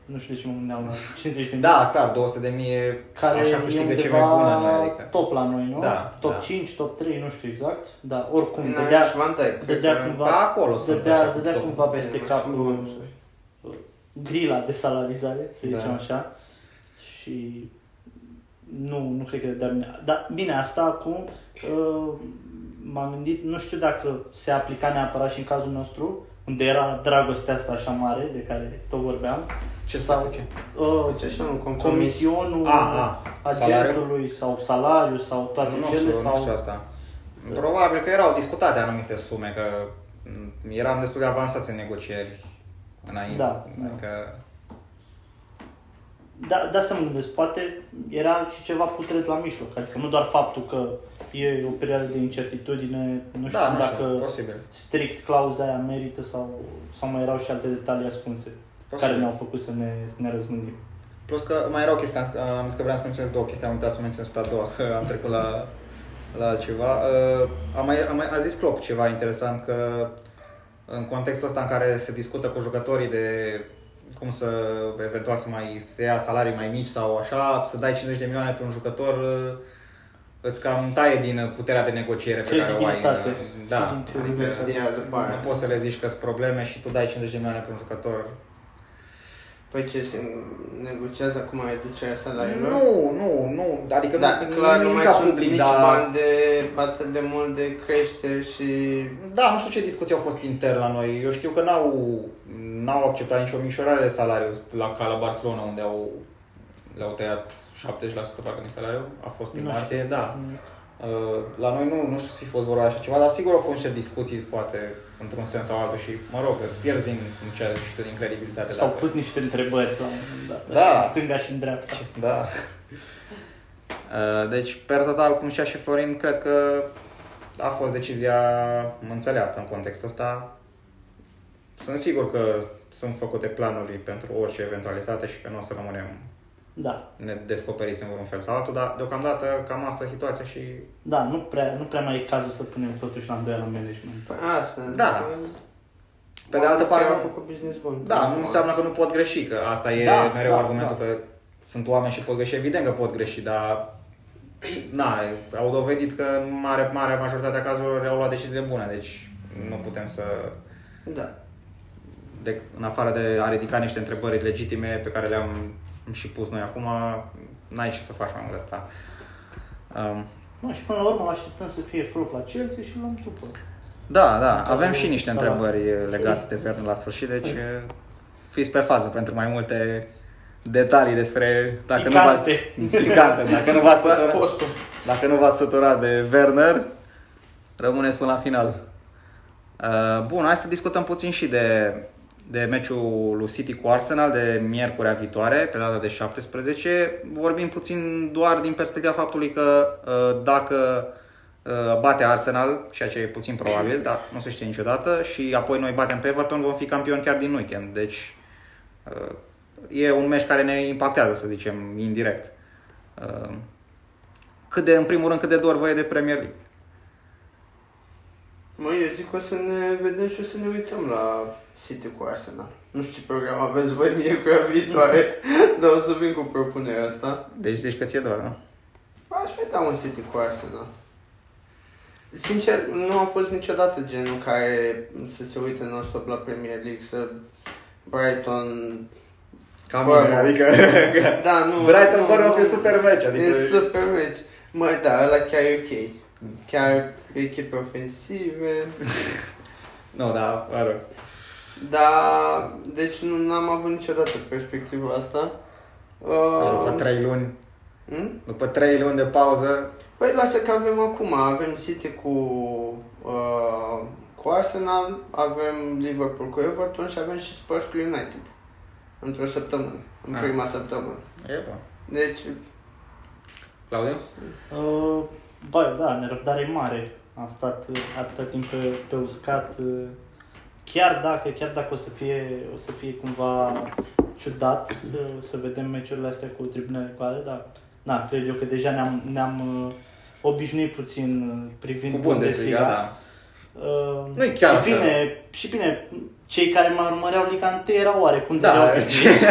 Nu știu de ce mă gândeam la cincizeci de mii. Da, clar, două sute de mii e care așa câștigă cei mai buni la noi, adică top la noi, nu? Da, top da. cinci, top trei, nu știu exact. Da, oricum, de dea, de dea cumva, acolo de dea, de dea cumva peste cap grila de salarizare, să zicem, da, așa. Și nu, nu cred că de dea bine. Dar bine, asta acum m-am gândit, nu știu dacă se aplica neapărat și în cazul nostru, unde era dragostea asta așa mare, de care tot vorbeam. Ce sau ce? Uh, comisionul aha, agentului salariu? Sau salariul sau toate nu știu, cele? Sau... Nu știu asta. Probabil că erau discutate anumite sume, că eram destul de avansați în negocieri înainte. Da, adică... da. De asta mă gândesc, poate era și ceva putred la mijloc, adică nu doar faptul că e o perioadă de incertitudine, nu știu, da, nu știu dacă posibil. Strict clauza aia merită sau, sau mai erau și alte detalii ascunse posibil, care ne-au făcut să ne, să ne răzmândim. Plus că mai erau chestii, am zis că vreau să menționez două chestii, am uitat să menționez pe a doua, că am trecut la, la ceva. A, mai, a, mai, a zis Klopp ceva interesant, că în contextul ăsta în care se discută cu jucătorii de cum să eventual să mai se ia salarii mai mici sau așa, să dai cincizeci de milioane pe un jucător, îți cam taie din puterea de negociere pe care o ai. Da, adică nu poți să le zici că-s probleme și tu dai cincizeci de milioane pe un jucător. Păi ce, se negociază acum reducerea salariilor? Nu, nu, nu, adică da, nu, clar, nu, nu mai sunt public, nici dar... bani de atât de mult de creșteri și... Da, nu știu ce discuții au fost interne la noi, eu știu că n-au, n-au acceptat nicio micșorare de salariu, la, ca la Barcelona, unde au, le-au tăiat șaptezeci la sută parcă din salariu, a fost prin martie, da. La noi nu, nu știu să fi fost vorba așa ceva, dar sigur au fost niște discuții, poate, într-un sens sau altul și, mă rog, îți pierzi din, din credibilitate. S-au pus niște întrebări, da, da, în stânga și în dreapta. Da. Deci, per total, cum știa și Florin, cred că a fost decizia înțeleaptă în contextul ăsta. Sunt sigur că sunt făcute planuri pentru orice eventualitate și că nu o să rămânem... Da. Ne descoperiți în vreun fel sau altul, dar deocamdată cam asta e situația și... Da, nu prea, nu prea mai e cazul să punem totuși la îndoială în management. Păi asta, da. Pe de altă parte... făcut business bun. Da, nu înseamnă că nu pot greși, că asta e da, mereu da, argumentul da. Că sunt oameni și pot greși, evident că pot greși, dar... Na, au dovedit că în mare, mare majoritatea cazurilor au luat deciziile bune, deci nu putem să... Da. De, în afară de a ridica niște întrebări legitime pe care le-am... am și pus noi acum, n-ai ce să faci mai mult de um. no, și până la urmă așteptăm să fie fruct la Chelsea și luăm după. Da, da, avem și niște întrebări legate de Werner la sfârșit, deci fiți pe fază pentru mai multe detalii despre... Dacă picante! Nu va, picante, dacă, nu v-ați sătura, dacă nu v-ați sătura de Werner, rămâneți până la final. Uh, bun, hai să discutăm puțin și de... de meciul lui City cu Arsenal de miercurea viitoare, pe data de șaptesprezece. Vorbim puțin doar din perspectiva faptului că dacă bate Arsenal, ceea ce e puțin probabil, dar nu se știe niciodată, și apoi noi batem pe Everton, vom fi campioni chiar din weekend. Deci e un meci care ne impactează, să zicem, indirect. Cât de, în primul rând, cât de dor vă e de Premier League? Măi, eu zic că o să ne vedem și o să ne uităm la City cu Arsenal. Nu știu ce program aveți voi miercurea viitoare, dar o să vin cu propunerea asta. Deci zici că ți-e doar, nu? Aș vedea un City cu Arsenal. Sincer, nu a fost niciodată genul care să se uite non-stop la Premier League, să Brighton... Cam bine, adică... Da, nu... Brighton pare un super match, adică... E super match. Măi, da, ăla chiar e ok. Chiar echipe ofensive... Nu, no, da, mă rog. Da, deci nu am avut niciodată perspectiva asta. Uh, după trei luni. Hmm? După trei luni de pauză. Păi lasă că avem acum, avem City cu, uh, cu Arsenal, avem Liverpool cu Everton și avem și Spurs cu United. Într-o săptămână, în ah. prima săptămână. Epa. Deci... Claudiu? Uh, bă, da, nerăbdare mare. Am stat atâta timp pe, pe uscat. Chiar dacă, chiar dacă o să fie, o să fie cumva ciudat să vedem meciurile astea cu tribunele goale, dar na, cred eu că deja ne-am, ne-am obișnuit puțin privind Bundesliga. Da. Uh, și chiar bine, așa. Și bine, cei care mă urmăreau Liga unu erau oarecum da, deja obișnuiți.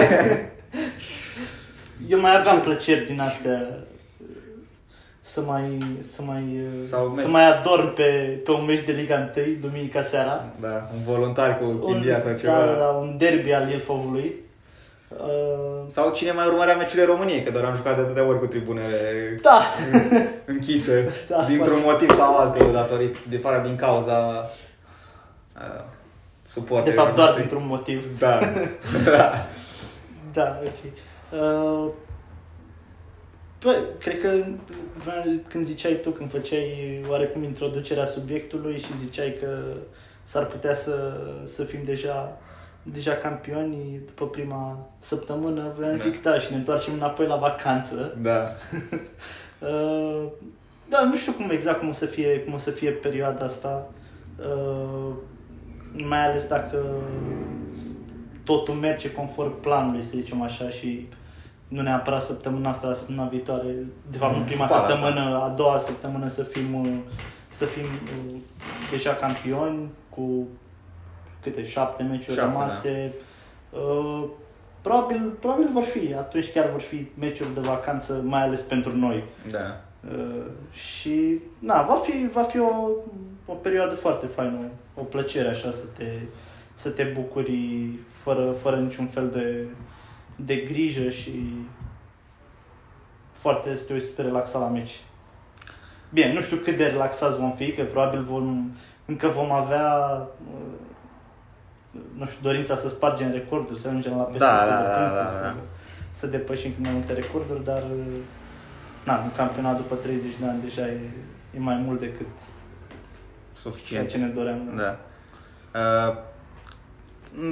Eu mai aveam plăceri din astea. Să mai, să mai, să mai adorm pe, pe un meci de Liga unu, duminica seara. Da, un voluntar cu Chindia un, sau ceva. Da, da, un derby al Ilfovului. Uh... Sau cine mai urmărea meciurile României, că doar am jucat de atâtea ori cu tribunele da. închise. Da, dintr-un foarte. motiv sau altul, datorit, de fapt din cauza uh, suporterilor. De fapt doar dintr-un motiv. Da, da. Da, ok. Uh... Bă, cred că când ziceai tu, când făceai oarecum introducerea subiectului și ziceai că s-ar putea să, să fim deja, deja campioni după prima săptămână, vreau să da. zic da și ne întoarcem înapoi la vacanță. Da. Da, nu știu cum exact cum o să fie, cum o să fie perioada asta, mai ales dacă totul merge conform planului, să zicem așa, și... Nu neapărat săptămâna asta, la săptămâna viitoare, de fapt în prima săptămână, asta. a doua săptămână să fim, să fim deja campioni cu câte șapte meciuri șapte, rămase. Da. Probabil, probabil vor fi, atunci chiar vor fi meciuri de vacanță, mai ales pentru noi. Da. Și na, va fi, va fi o, o perioadă foarte faină, o plăcere așa să te, să te bucuri fără, fără niciun fel de... de grijă și foarte este super relaxat la meci. Bine, nu știu cât de relaxați vom fi, că probabil vom, încă vom avea nu știu, dorința să spargem recorduri, să ajungem la peste da, o sută de puncte, da, da, da. Să, să depășim cât mai multe recorduri, dar na, un campionat după treizeci de ani deja e, e mai mult decât suficient ce ne doream. Da. Uh...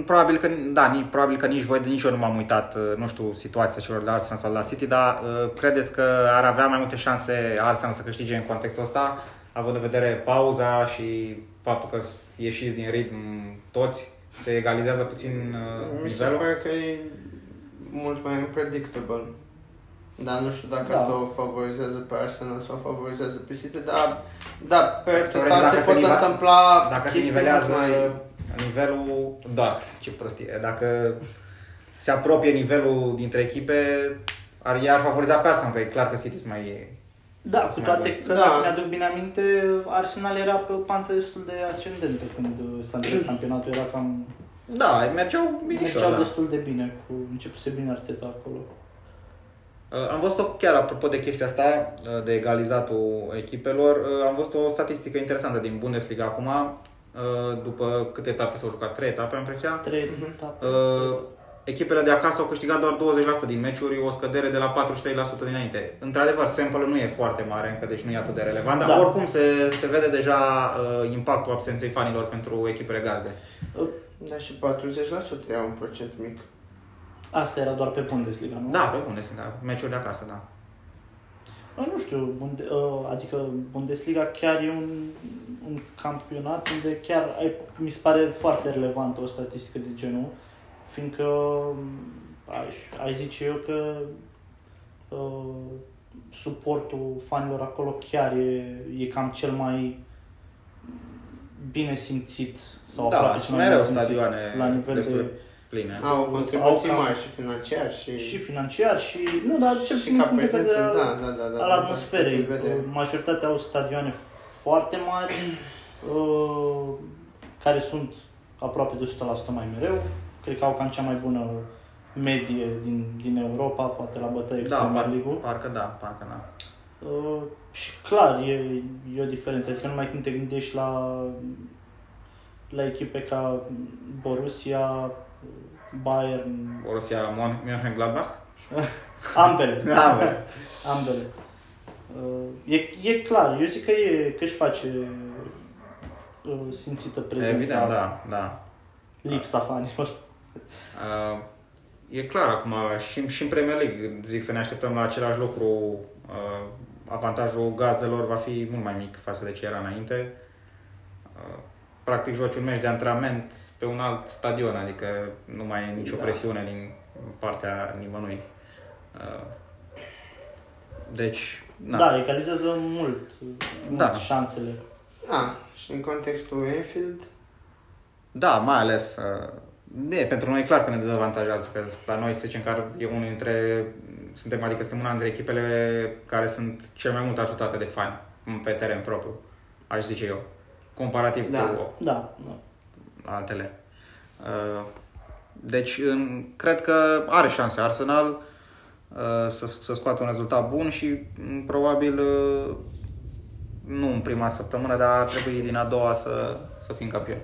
Probabil că, da, probabil că nici voi, nici eu nu m-am uitat, nu știu, situația celor de Arsenal sau la City, dar credeți că ar avea mai multe șanse Arsenal să câștige în contextul ăsta, având în vedere pauza și faptul că ieșiți din ritm toți, se egalizează puțin nivelul? Mi se că e mult mai unpredictable, dar nu știu dacă da. asta o favorizează pe Arsenal sau o favorizează pe City, dar da, pe total se, se pot nivel... întâmpla dacă se nivelează mai... Nivelul, da, ce prostie, dacă se apropie nivelul dintre echipe, ar, i-ar favoriza pe Arsenal, că e clar că City mai... Da, cu toate că, da. dacă mi-aduc bine aminte, Arsenal era pe o pantă destul de ascendentă când s-a întâmplat campionatul, era cam... Da, mergeau bine Mergeau da. destul de bine, cu începuse bine Arteta acolo. Am văzut-o, chiar apropo de chestia asta, de egalizatul echipelor, am văzut o statistică interesantă din Bundesliga acum, după câte etape s-au jucat? Trei etape, am impresia? Trei etape. Echipele de acasă au câștigat doar douăzeci la sută din meciuri, o scădere de la patruzeci și trei la sută dinainte. Într-adevăr, sample-ul nu e foarte mare încă, deci nu e atât de relevant, dar da. oricum se, se vede deja uh, impactul absenței fanilor pentru echipele gazde. Da, și patruzeci la sută era un procent mic. Asta era doar pe Bundesliga, nu? Da, pe Bundesliga, meciuri de acasă, da. Nu știu, adică Bundesliga chiar e un, un campionat unde chiar ai, mi se pare foarte relevant o statistică de genul, fiindcă aș, aș zice eu că uh, suportul fanilor acolo chiar e, e cam cel mai bine simțit sau da, aproape cel mai bine simțit la nivel de... Pline. Au contribuții mari și financiar și... Și financiar și... Nu, dar cel și ca prezență, da, da, da, da. Al atmosferei. Majoritatea au stadioane foarte mari, uh, care sunt aproape de o sută la sută mai mereu. Cred că au cam cea mai bună medie din, din Europa, poate la bătăie da, Premier League-ul. Parcă da, parcă da. Uh, și clar, e, e o diferență. Adică numai când te gândești la, la echipe ca Borussia, Bayern... Borussia Mönchengladbach? Ambele. Ambele. Ambele. Uh, e, e clar, eu zic că e, că își face uh, simțită prezența. Evident, da, da. Lipsa da. fanilor. Uh, e clar acum, și, și în Premier League, zic să ne așteptăm la același lucru. Uh, avantajul gazdelor va fi mult mai mic față de ce era înainte. Uh, practic joci un meci de antrenament pe un alt stadion, adică nu mai e nicio da. presiune din partea nimănui. Uh, deci, na. Da, egalizează mult, mult da. șansele. Da, și în contextul Anfield? Da, mai ales. Uh, de, pentru noi e clar că ne dezavantajează, că la noi se zicem că e unul dintre... Suntem, adică suntem una dintre echipele care sunt cel mai mult ajutate de fani pe teren propriu, aș zice eu, comparativ da. cu da. altele. Deci, în, cred că are șanse Arsenal să, să scoată un rezultat bun și probabil nu în prima săptămână, dar trebuie din a doua să, să fim campioni.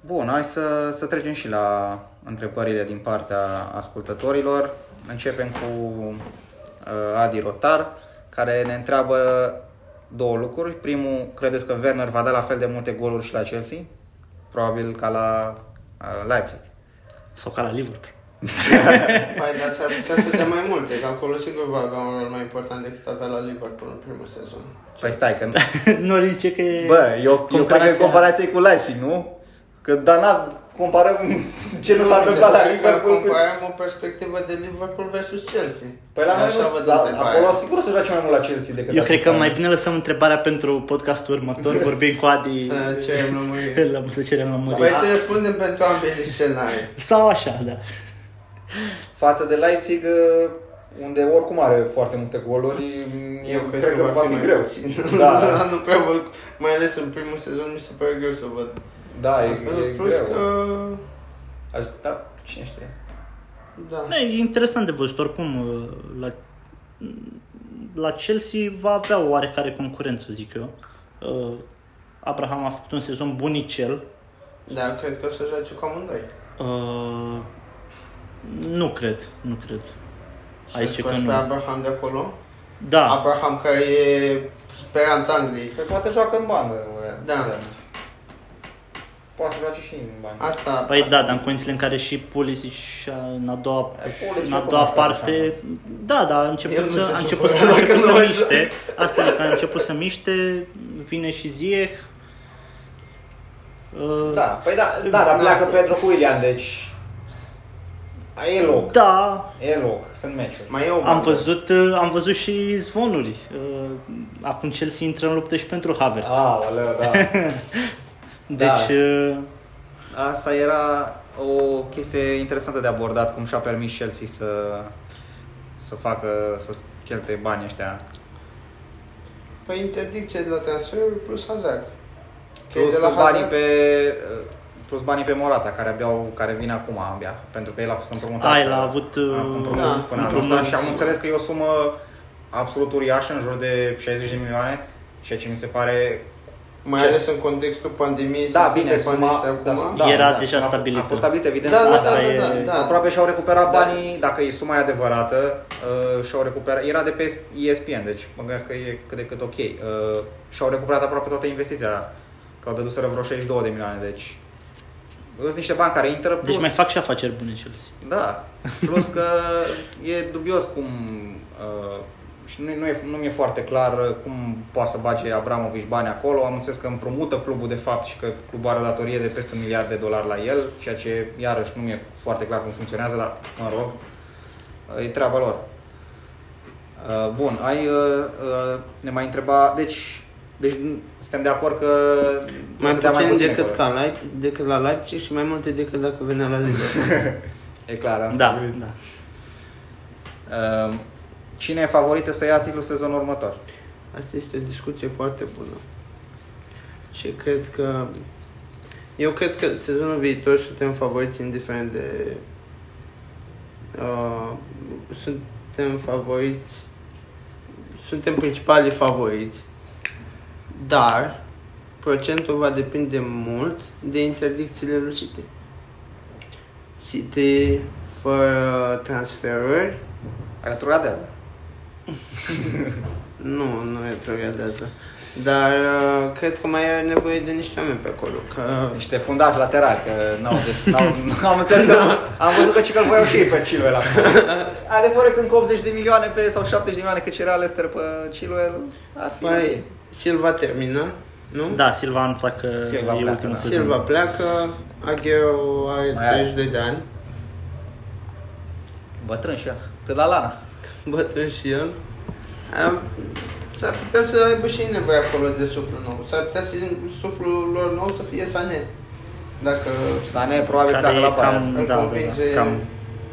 Bun, hai să, să trecem și la întrebările din partea ascultătorilor. Începem cu uh, Adi Rotar, care ne întreabă două lucruri. Primul, credeți că Werner va da la fel de multe goluri și la Chelsea? Probabil ca la uh, Leipzig. Sau ca la Liverpool. Păi, dar s-ar putea să dea mai multe, că acolo sigur va avea un rol mai important decât avea la Liverpool în primul sezon. Păi stai că... nu zice că e... Bă, eu, eu cred că e comparație cu Leipzig, nu? Că Dana... Comparăm ce nu s-a întâmplat la Liverpool. Comparăm o perspectivă de Liverpool versus Chelsea. Păi la noi acolo sigur să joace mai mult la Chelsea decât... Eu cred că mai bine lăsăm întrebarea pentru podcastul următor, vorbim cu Adi. Să cerem lămuriri. Să cerem lămuriri. Păi să răspundem pentru ambele scenarii. Sau așa, da. Față de Leipzig, unde oricum are foarte multe goluri, eu cred, cred că, că va fi, fi greu. Da, da, nu prea văd, mai ales în primul sezon mi se pare greu să văd. Da, e, e plus greu. Că... Aș, da, cine știe. Da. E interesant de văzut, oricum, la, la Chelsea va avea o oarecare concurență, zic eu. Uh, Abraham a făcut un sezon bunicel. Da, cred că o să joace cu amândoi. Uh, nu cred, nu cred. Ai zice că nu. Abraham de acolo? Da. Abraham care e speranța Angliei. Că poate joacă în bandă. Da. Da. Poate să joace și în bani. Asta, păi asta. Da, dar în condițiile în care și Pulisic în a doua, în a doua parte... Da, dar a început să, a început să, a început să miște. Asta e că a început să miște, vine și Ziyech. Da, păi da, da dar pleacă Pedro cu Willian, deci... E loc. Da. E loc, sunt meciuri. Mai e o am văzut, am văzut și zvonuri. Acum Chelsea intră în luptă și pentru Havertz. Aoleu, da. Deci da. Asta era o chestie interesantă de abordat, cum și-a permis Chelsea să să facă să cheltuie banii ăștia. Păi interdicție de la transferuri plus Hazard. Plus de la banii Hazard? Pe plus banii pe Morata care abia care vine acum abia, pentru că el a fost împrumutat. Ai, l-a avut împrumut da, până la și am înțeles că e o sumă absolut uriașă, în jur de șaizeci de milioane, ceea ce mi se pare. Mai ce? Ales în contextul pandemiei, da, bine, suma, acum. Da, era da, deja stabilit. A fost stabilit, evident. Da, da, da, e... da, da. Aproape și-au recuperat da. banii, dacă e suma e adevărată, uh, și-au recuperat. Era de pe E S P N, deci mă gândesc că e cât de cât ok. Uh, și-au recuperat aproape toată investiția, că au dăduseră vreo șaizeci și două de milioane, deci... Sunt niște bani care intră, plus... Deci mai fac și afaceri bune, Chelsea. Da, plus că e dubios cum... Uh, și nu, nu, e, nu mi-e foarte clar cum poate să bage Abramovic bani acolo. Am înțeles că împrumută clubul de fapt și că clubul are datorie de peste un miliard de dolari la el, ceea ce iarăși nu mi-e foarte clar cum funcționează, dar mă rog, e treaba lor. Bun, ai, ne mai întreba, deci, deci suntem de acord că... Mai puțin, mai puțin decât, ca la, decât la Leipzig și mai multe decât dacă venea la Liverpool. E clar, am da, da. Uh, Cine e favorită să ia titlul sezonul următor? Asta este o discuție foarte bună. Și cred că... Eu cred că sezonul viitor suntem favoriți indiferent de... Uh, suntem favoriți... Suntem principalii favoriți. Dar procentul va depinde mult de interdicțiile lui City. City fără transferuri retrogradează. Nu, nu retrogradează. Dar uh, cred că mai are nevoie de niște oameni pe acolo. Că... Niște fundași laterali, că n-au des... am înțeles că... Am văzut că și că îl voiau și ei pe Chilwell acolo. Adevărul că încă optzeci de milioane pe, sau șaptezeci de milioane că cerea Leicester pe Chilwell, ar fi... Păi, Silva termină, nu? Da, Silva a anunțat că Silva e pleacă, ultimul da. sezon. Silva pleacă, Aguero are treizeci și doi de ani. Bătrân și el, că Lallana. Bătrân și el. Am... S-ar putea să aibă și nevoie acolo de suflu nou. S-ar putea să suflul lor nou să fie Sane. Dacă Sane probabil care dacă la Bayern cam, îl da, convinge, da, da, cam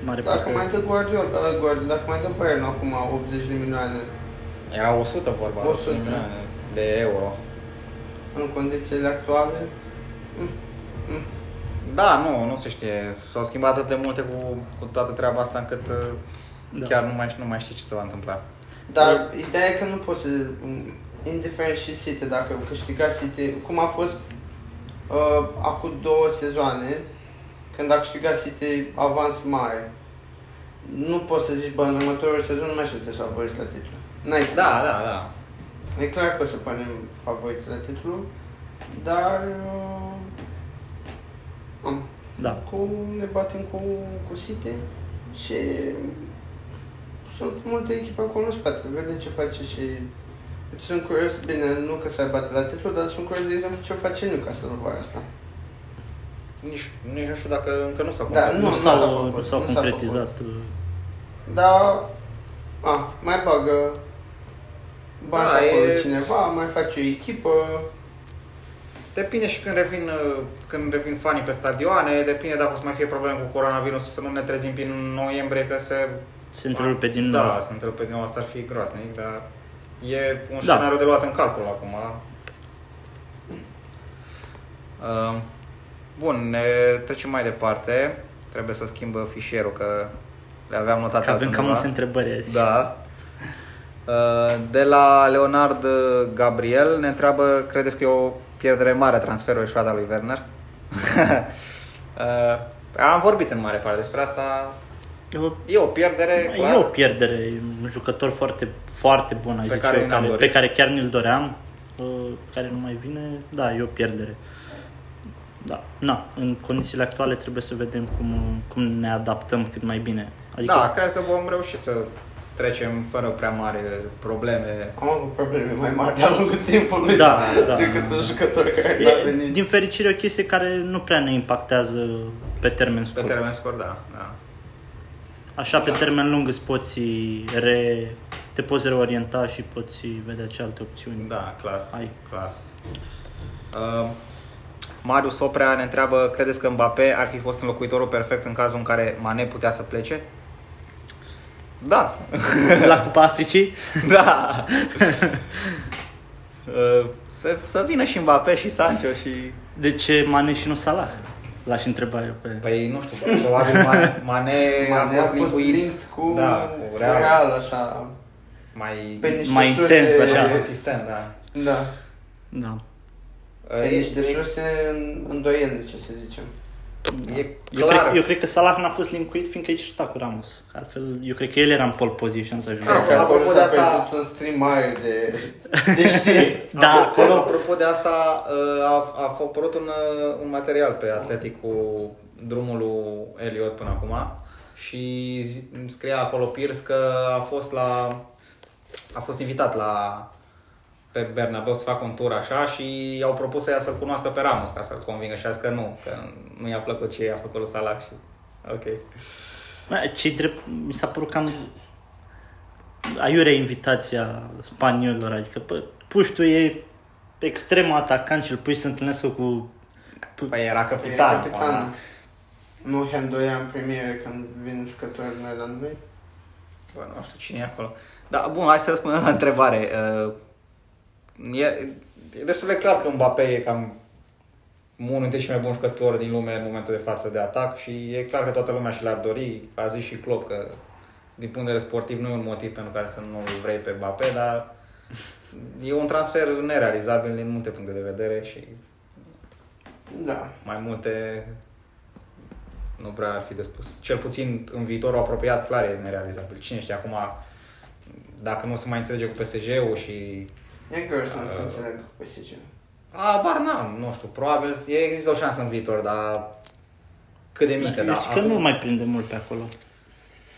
mare dacă mai dă Guardiola, Guardiola, dacă mai dă Bayern acum optzeci de milioane. Era o sută vorba. o sută de milioane de euro. În condițiile actuale? Mm. Mm. Da, nu, nu se știe. S-au schimbat atât de multe cu, cu toată treaba asta încât da. chiar nu mai, nu mai știi ce se va întâmpla. Dar ideea e că nu poți să, indiferent și City, dacă câștiga City, cum a fost uh, acum două sezoane, când a câștigat City avans mare, nu poți să zici, bă, în următorul sezon nu mai știu te favoriți la titlu. N-ai da, cum. da, da. E clar că o să punem favoriți la titlu, dar uh, da. cu, ne batem cu, cu City și... Sunt multe echipe acolo în spate, vedem ce face și... Sunt curios, bine, nu că s-ar bate la titlu, dar sunt curios, de exemplu, ce face Newcastle în vara asta. Nici, nici nu știu dacă încă nu s-a concretizat. Da, nu, nu, s-a, nu, s-a făcut, nu s-a concretizat. Dar... A, mai bagă bani da, acolo e... cineva, mai face o echipă. Depinde și când revin, când revin fanii pe stadioane, depinde dacă o să mai fie probleme cu coronavirus, să nu ne trezim prin noiembrie că se... Se întrerupe din nou. Da, se întrerupe din nou, asta ar fi groaznic, dar e un da. scenariu de luat în calcul acum. Uh, bun, ne trecem mai departe. Trebuie să schimbă fișierul, că le aveam notat altundeva. Că avem cam multe întrebări azi. Da. Uh, de la Leonard Gabriel ne întreabă, credeți că e o pierdere mare transferul eșuat lui Werner? uh, am vorbit în mare parte despre asta. E o, e o pierdere, clar. E o pierdere, e un jucător foarte, foarte bun, ai pe, zice, care eu, care, pe care chiar ni-l doream, pe care nu mai vine, da, e o pierdere. Da, na, în condițiile actuale trebuie să vedem cum, cum ne adaptăm cât mai bine. Adică, da, cred că vom reuși să trecem fără prea mari probleme. Am avut probleme mai mari de-a lungul timpului da, da, decât da. un jucător care e, n-a venit. Din fericire, o chestie care nu prea ne impactează pe termen scurt. Pe termen scurt, da, da. Așa, pe termen lung îți poți re... te poți reorienta și poți vedea ce alte opțiuni da, clar, ai. Clar. Uh, Marius Oprea ne întreabă, credeți că Mbappé ar fi fost înlocuitorul perfect în cazul în care Mane putea să plece? Da. La Cupa Africii? Da. uh, să, să vină și Mbappé și Sancho și... De ce Mane și nu Salah? L-aș întreba eu pe... Păi, nu știu, probabil Mane, Mane a fost linkuit cu, da, cu Real, Real așa, mai, mai intens, așa, consistent, da. Da. Da. Pe niște surse îndoielnice, ce să zicem. Da. E clar. Eu, cred, eu cred că Salah n-a fost linkuit, fiindcă e certat cu Ramos. Altfel, eu cred că el era în pole position să ajungă. Cred că acolo s-a pierdut un stream mare de, de știri. Da, apropo, acolo. Apropo de asta, a, a apărut un, un material pe Atletic cu drumul lui Elliot până acum. Și scria acolo Pierce că a fost, la, a fost invitat la... pe Bernabeu să facă un tur așa și i-au propus să ia să-l cunoască pe Ramos ca să-l convingă și a zis că nu, că nu i-a plăcut ce i-a făcut lui Salah și... Ok. Ce-i drept, mi s-a părut cam... Aiurea invitația spaniolilor, adică pă, puștiu e extrem atacant și îl pui să întâlnească cu... Păi era capitan. Era capitan. Nu Hendo în primire când vin jucători noi la noi? Bă, nu știu cine e acolo. Dar bun, hai să răspundem la întrebare. E, e destul de clar că Mbappé e cam unul dintre cei mai buni jucători din lume în momentul de față de atac și e clar că toată lumea și l-ar dori. A zis și Klopp că din punct de vedere sportiv nu e un motiv pentru care să nu vrei pe Mbappé, dar e un transfer nerealizabil din multe puncte de vedere și da, mai multe nu prea ar fi de spus. Cel puțin în viitorul apropiat, clar e nerealizabil. Cine știe acum, dacă nu se mai înțelege cu P S G-ul și... E că eu știu, nu se înțeleg cu P S G-ul. Abar n-am, nu știu, probabil există o șansă în viitor, dar cât de mică. Deci da, că nu mai prinde mult pe acolo.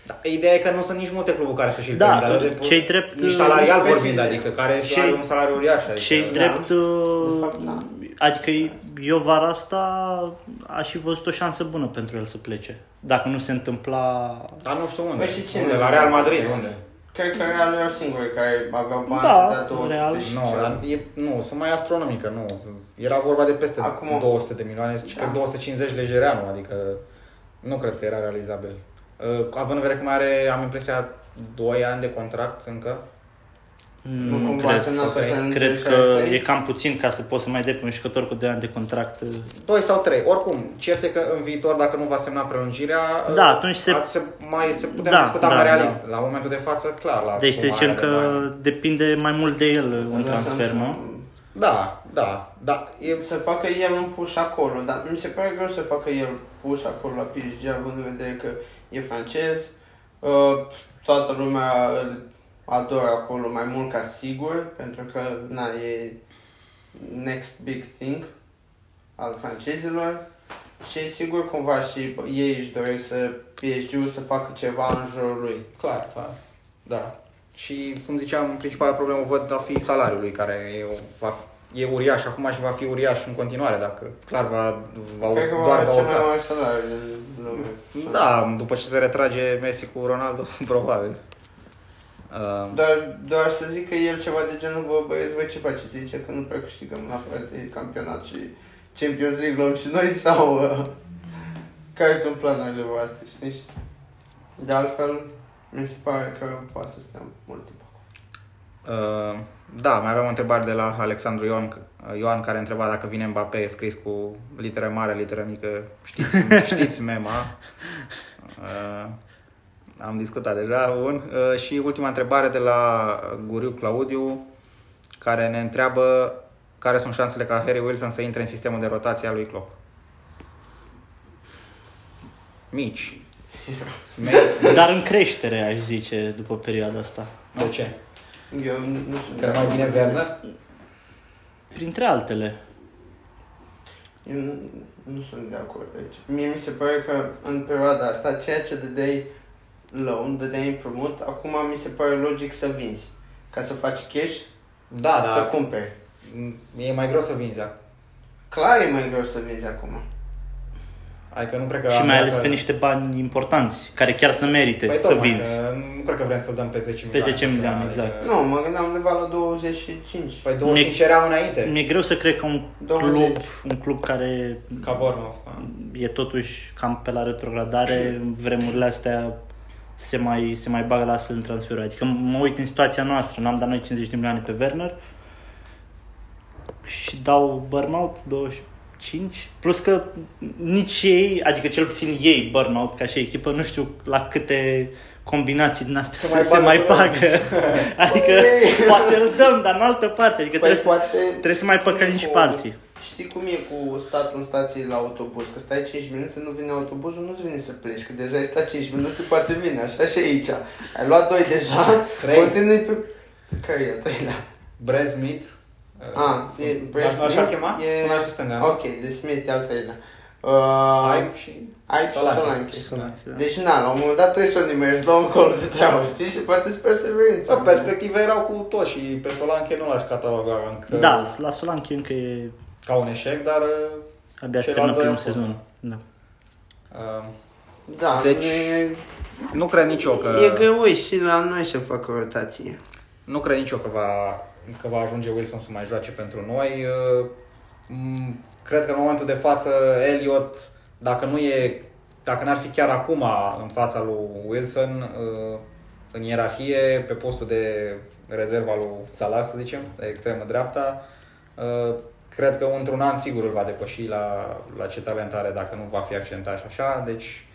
Da, ideea e că nu sunt nici multe cluburi care să-și-l da, prindă, dar de cei drept, nici salarial vorbind, adică care cei, are un salariu uriaș. Adică, cei drept, da, fapt, da. Adică eu vara asta aș fi văzut o șansă bună pentru el să plece, dacă nu se întâmpla... Dar nu știu unde, păi unde? La Real Madrid, unde? Cred că Realul erau singurii care aveau bani da, să dea două sute și no, ceva. E, nu, sunt mai astronomică, nu. Era vorba de peste acum, două sute de milioane, zici da. Că două sute cincizeci lejereanu, adică nu cred că era realizabil. Având în vedere că mai are, am impresia, doi ani de contract încă. Nu, nu cred, cred că e cam puțin ca să poți să mai dai un jucător cu doi ani de contract. doi sau trei, oricum, cert e că în viitor, dacă nu va semna prelungirea, da, atunci se... se mai se putem da, discuta da, mai realist. Da. La momentul de față, clar. La deci să zicem că mai... depinde mai mult de el un în transfer, mă? Da, da, da. E... Să facă el un push acolo, dar mi se pare greu să facă el push acolo la P S G, având în vedere că e francez, toată lumea adoră acolo mai mult ca sigur, pentru că na, e next big thing al francezilor și sigur cumva și ei își doresc să P S G-ul să facă ceva în jurul lui. Clar, clar. Da. Și, cum ziceam, principala problemă văd va fi salariul lui, care e, va, e uriaș acum și va fi uriaș în continuare, dacă clar va, va doar va doar va cel mai mare salariu din lume. Da, după ce se retrage Messi cu Ronaldo, probabil. Dar doar să zic că el ceva de genul, bă, băieți, voi ce faceți? Zice că nu prea câștigăm afară de campionat și Champions League luăm și noi sau uh, care sunt planurile voastre, știți? De altfel, mi se pare că poate să stăm mult timp acolo. Uh, da, mai aveam o întrebare de la Alexandru Ioan, Ioan care întreba dacă vine Mbappé, scris cu literă mare, literă mică, știți, știți mema. Uh, Am discutat deja, bun. Uh, și ultima întrebare de la Guriu Claudiu, care ne întreabă care sunt șansele ca Harry Wilson să intre în sistemul de rotație al lui Klopp. Mici. Dar în creștere, aș zice, după perioada asta. De ce? Eu nu știu. Că mai vine Werner? Printre altele. Eu nu, nu sunt de acord aici. Mie mi se pare că în perioada asta, ceea ce dădeai loan, dădeai împrumut, acum mi se pare logic să vinzi. Ca să faci cash, da, da, să cumperi. E mai greu să vinzi acum. Clar e mai greu să vinzi acum. Adică nu cred că și mai ales să... pe niște bani importanți, care chiar să merite păi să vinzi. Nu cred că vrem să dăm pe zece milioane. Pe zece milioane, exact. Nu, mă gândeam undeva la douăzeci și cinci. Păi douăzeci și cinci mi-e, eram înainte. Mi-e greu să cred că un douăzeci club, un club care ca Bournemouth, e totuși cam pe la retrogradare, în vremurile astea se mai, se mai bagă la astfel de transferuri. Adică mă uit în situația noastră, n-am dat noi cincizeci de milioane pe Werner și dau Bournemouth douăzeci și cinci, plus că nici ei, adică cel puțin ei, Bournemouth ca și echipă, nu știu la câte combinații din astea se, se mai bagă. Adică poate îl dăm, dar în altă parte, adică păi trebuie, poate să, trebuie să mai păcălim și pe alții. Știi cum e cu statul în stație la autobuz? Că stai cinci minute, nu vine autobuzul, nu-ți vine să pleci. Că deja ai stat cinci minute, poate vine. Așa și aici. Ai luat doi deja, continui pe... Care e al treilea? Brad Smith. Ah, e Brad Smith. Așa-l chema? E... Ok, de Smith e al treilea. Uh, Aib și... Aib și Solanke. Solanke, da. Deci na, la un moment dat trebuie să o nimerești, dă un col de treabă, știi? Și poate îți perseverință. Da, perspective erau cu toți și pe Solanke nu l-aș cataloga încă. Da, la Solanke încă e... Ca un eșec, dar... Abia se termină primul sezon. Da. Uh, da, deci e, nu cred nici eu că... E greu și la noi să facă rotație. Nu cred nici eu că va, că va ajunge Wilson să mai joace pentru noi. Cred că în momentul de față Elliot, dacă nu e, dacă n-ar fi chiar acum în fața lui Wilson, în ierarhie, pe postul de rezerva lui Salah, să zicem, de extremă dreapta. Cred că într-un an sigur îl va depăși la, la ce talent are, dacă nu va fi accentat și așa. Deci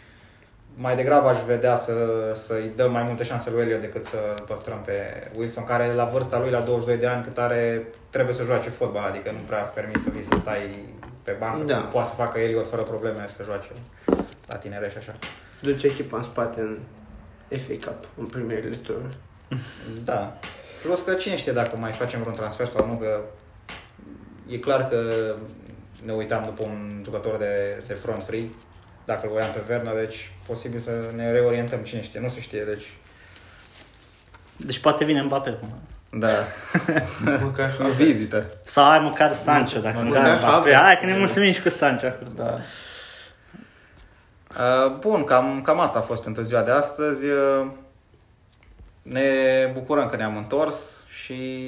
mai degrabă aș vedea să, să-i dăm mai multe șanse lui Elliot decât să păstrăm pe Wilson, care la vârsta lui, la douăzeci și doi de ani, cât are, trebuie să joace fotbal. Adică nu prea îți permis să vii să stai pe bancă, da. Poate să facă Elliot fără probleme să joace la tinere și așa. Duce echipa în spate în F A Cup, în primele tururi. Da. Plus că cine știe dacă mai facem vreun transfer sau nu, că e clar că ne uitam după un jucător de, de front free, dacă îl voiam pe Werner, deci posibil să ne reorientăm, cine știe, nu se știe, deci... Deci poate vine Mbappé acum. Da. Măcar o vizită. Sau ai măcar Sancho, dacă nu vine Mbappé. Hai că ne mulțumim și cu Sancho. Da. Bun, cam, cam asta a fost pentru ziua de astăzi. Ne bucurăm că ne-am întors și...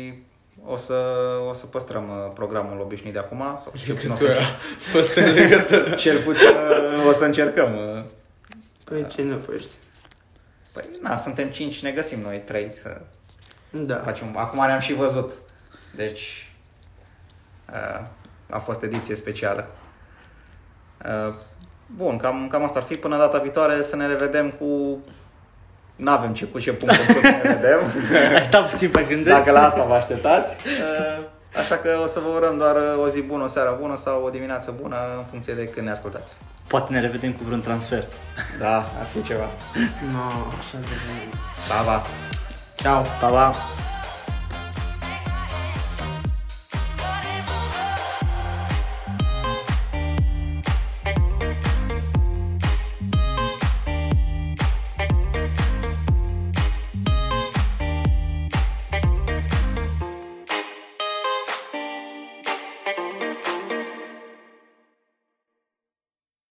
O să, o să păstrăm programul obișnuit de acum, sau cel puțin, o să, cel puțin o să încercăm. Păi ce nu făști? Păi na, suntem cinci, ne găsim noi trei să da. facem. Acum ne-am și văzut. Deci a fost ediție specială. Bun, cam, cam asta ar fi. Până data viitoare să ne revedem cu... N-avem ce, cu ce punct să ne vedem. Aștept puțin pe gânduri. Dacă la asta vă așteptați. Așa că o să vă urăm doar o zi bună, o seară bună sau o dimineață bună, în funcție de când ne ascultați. Poate ne revedem cu vreun transfer. Da, ar fi ceva. No, așa de bine. Pa, pa. Ciao. Pa, pa.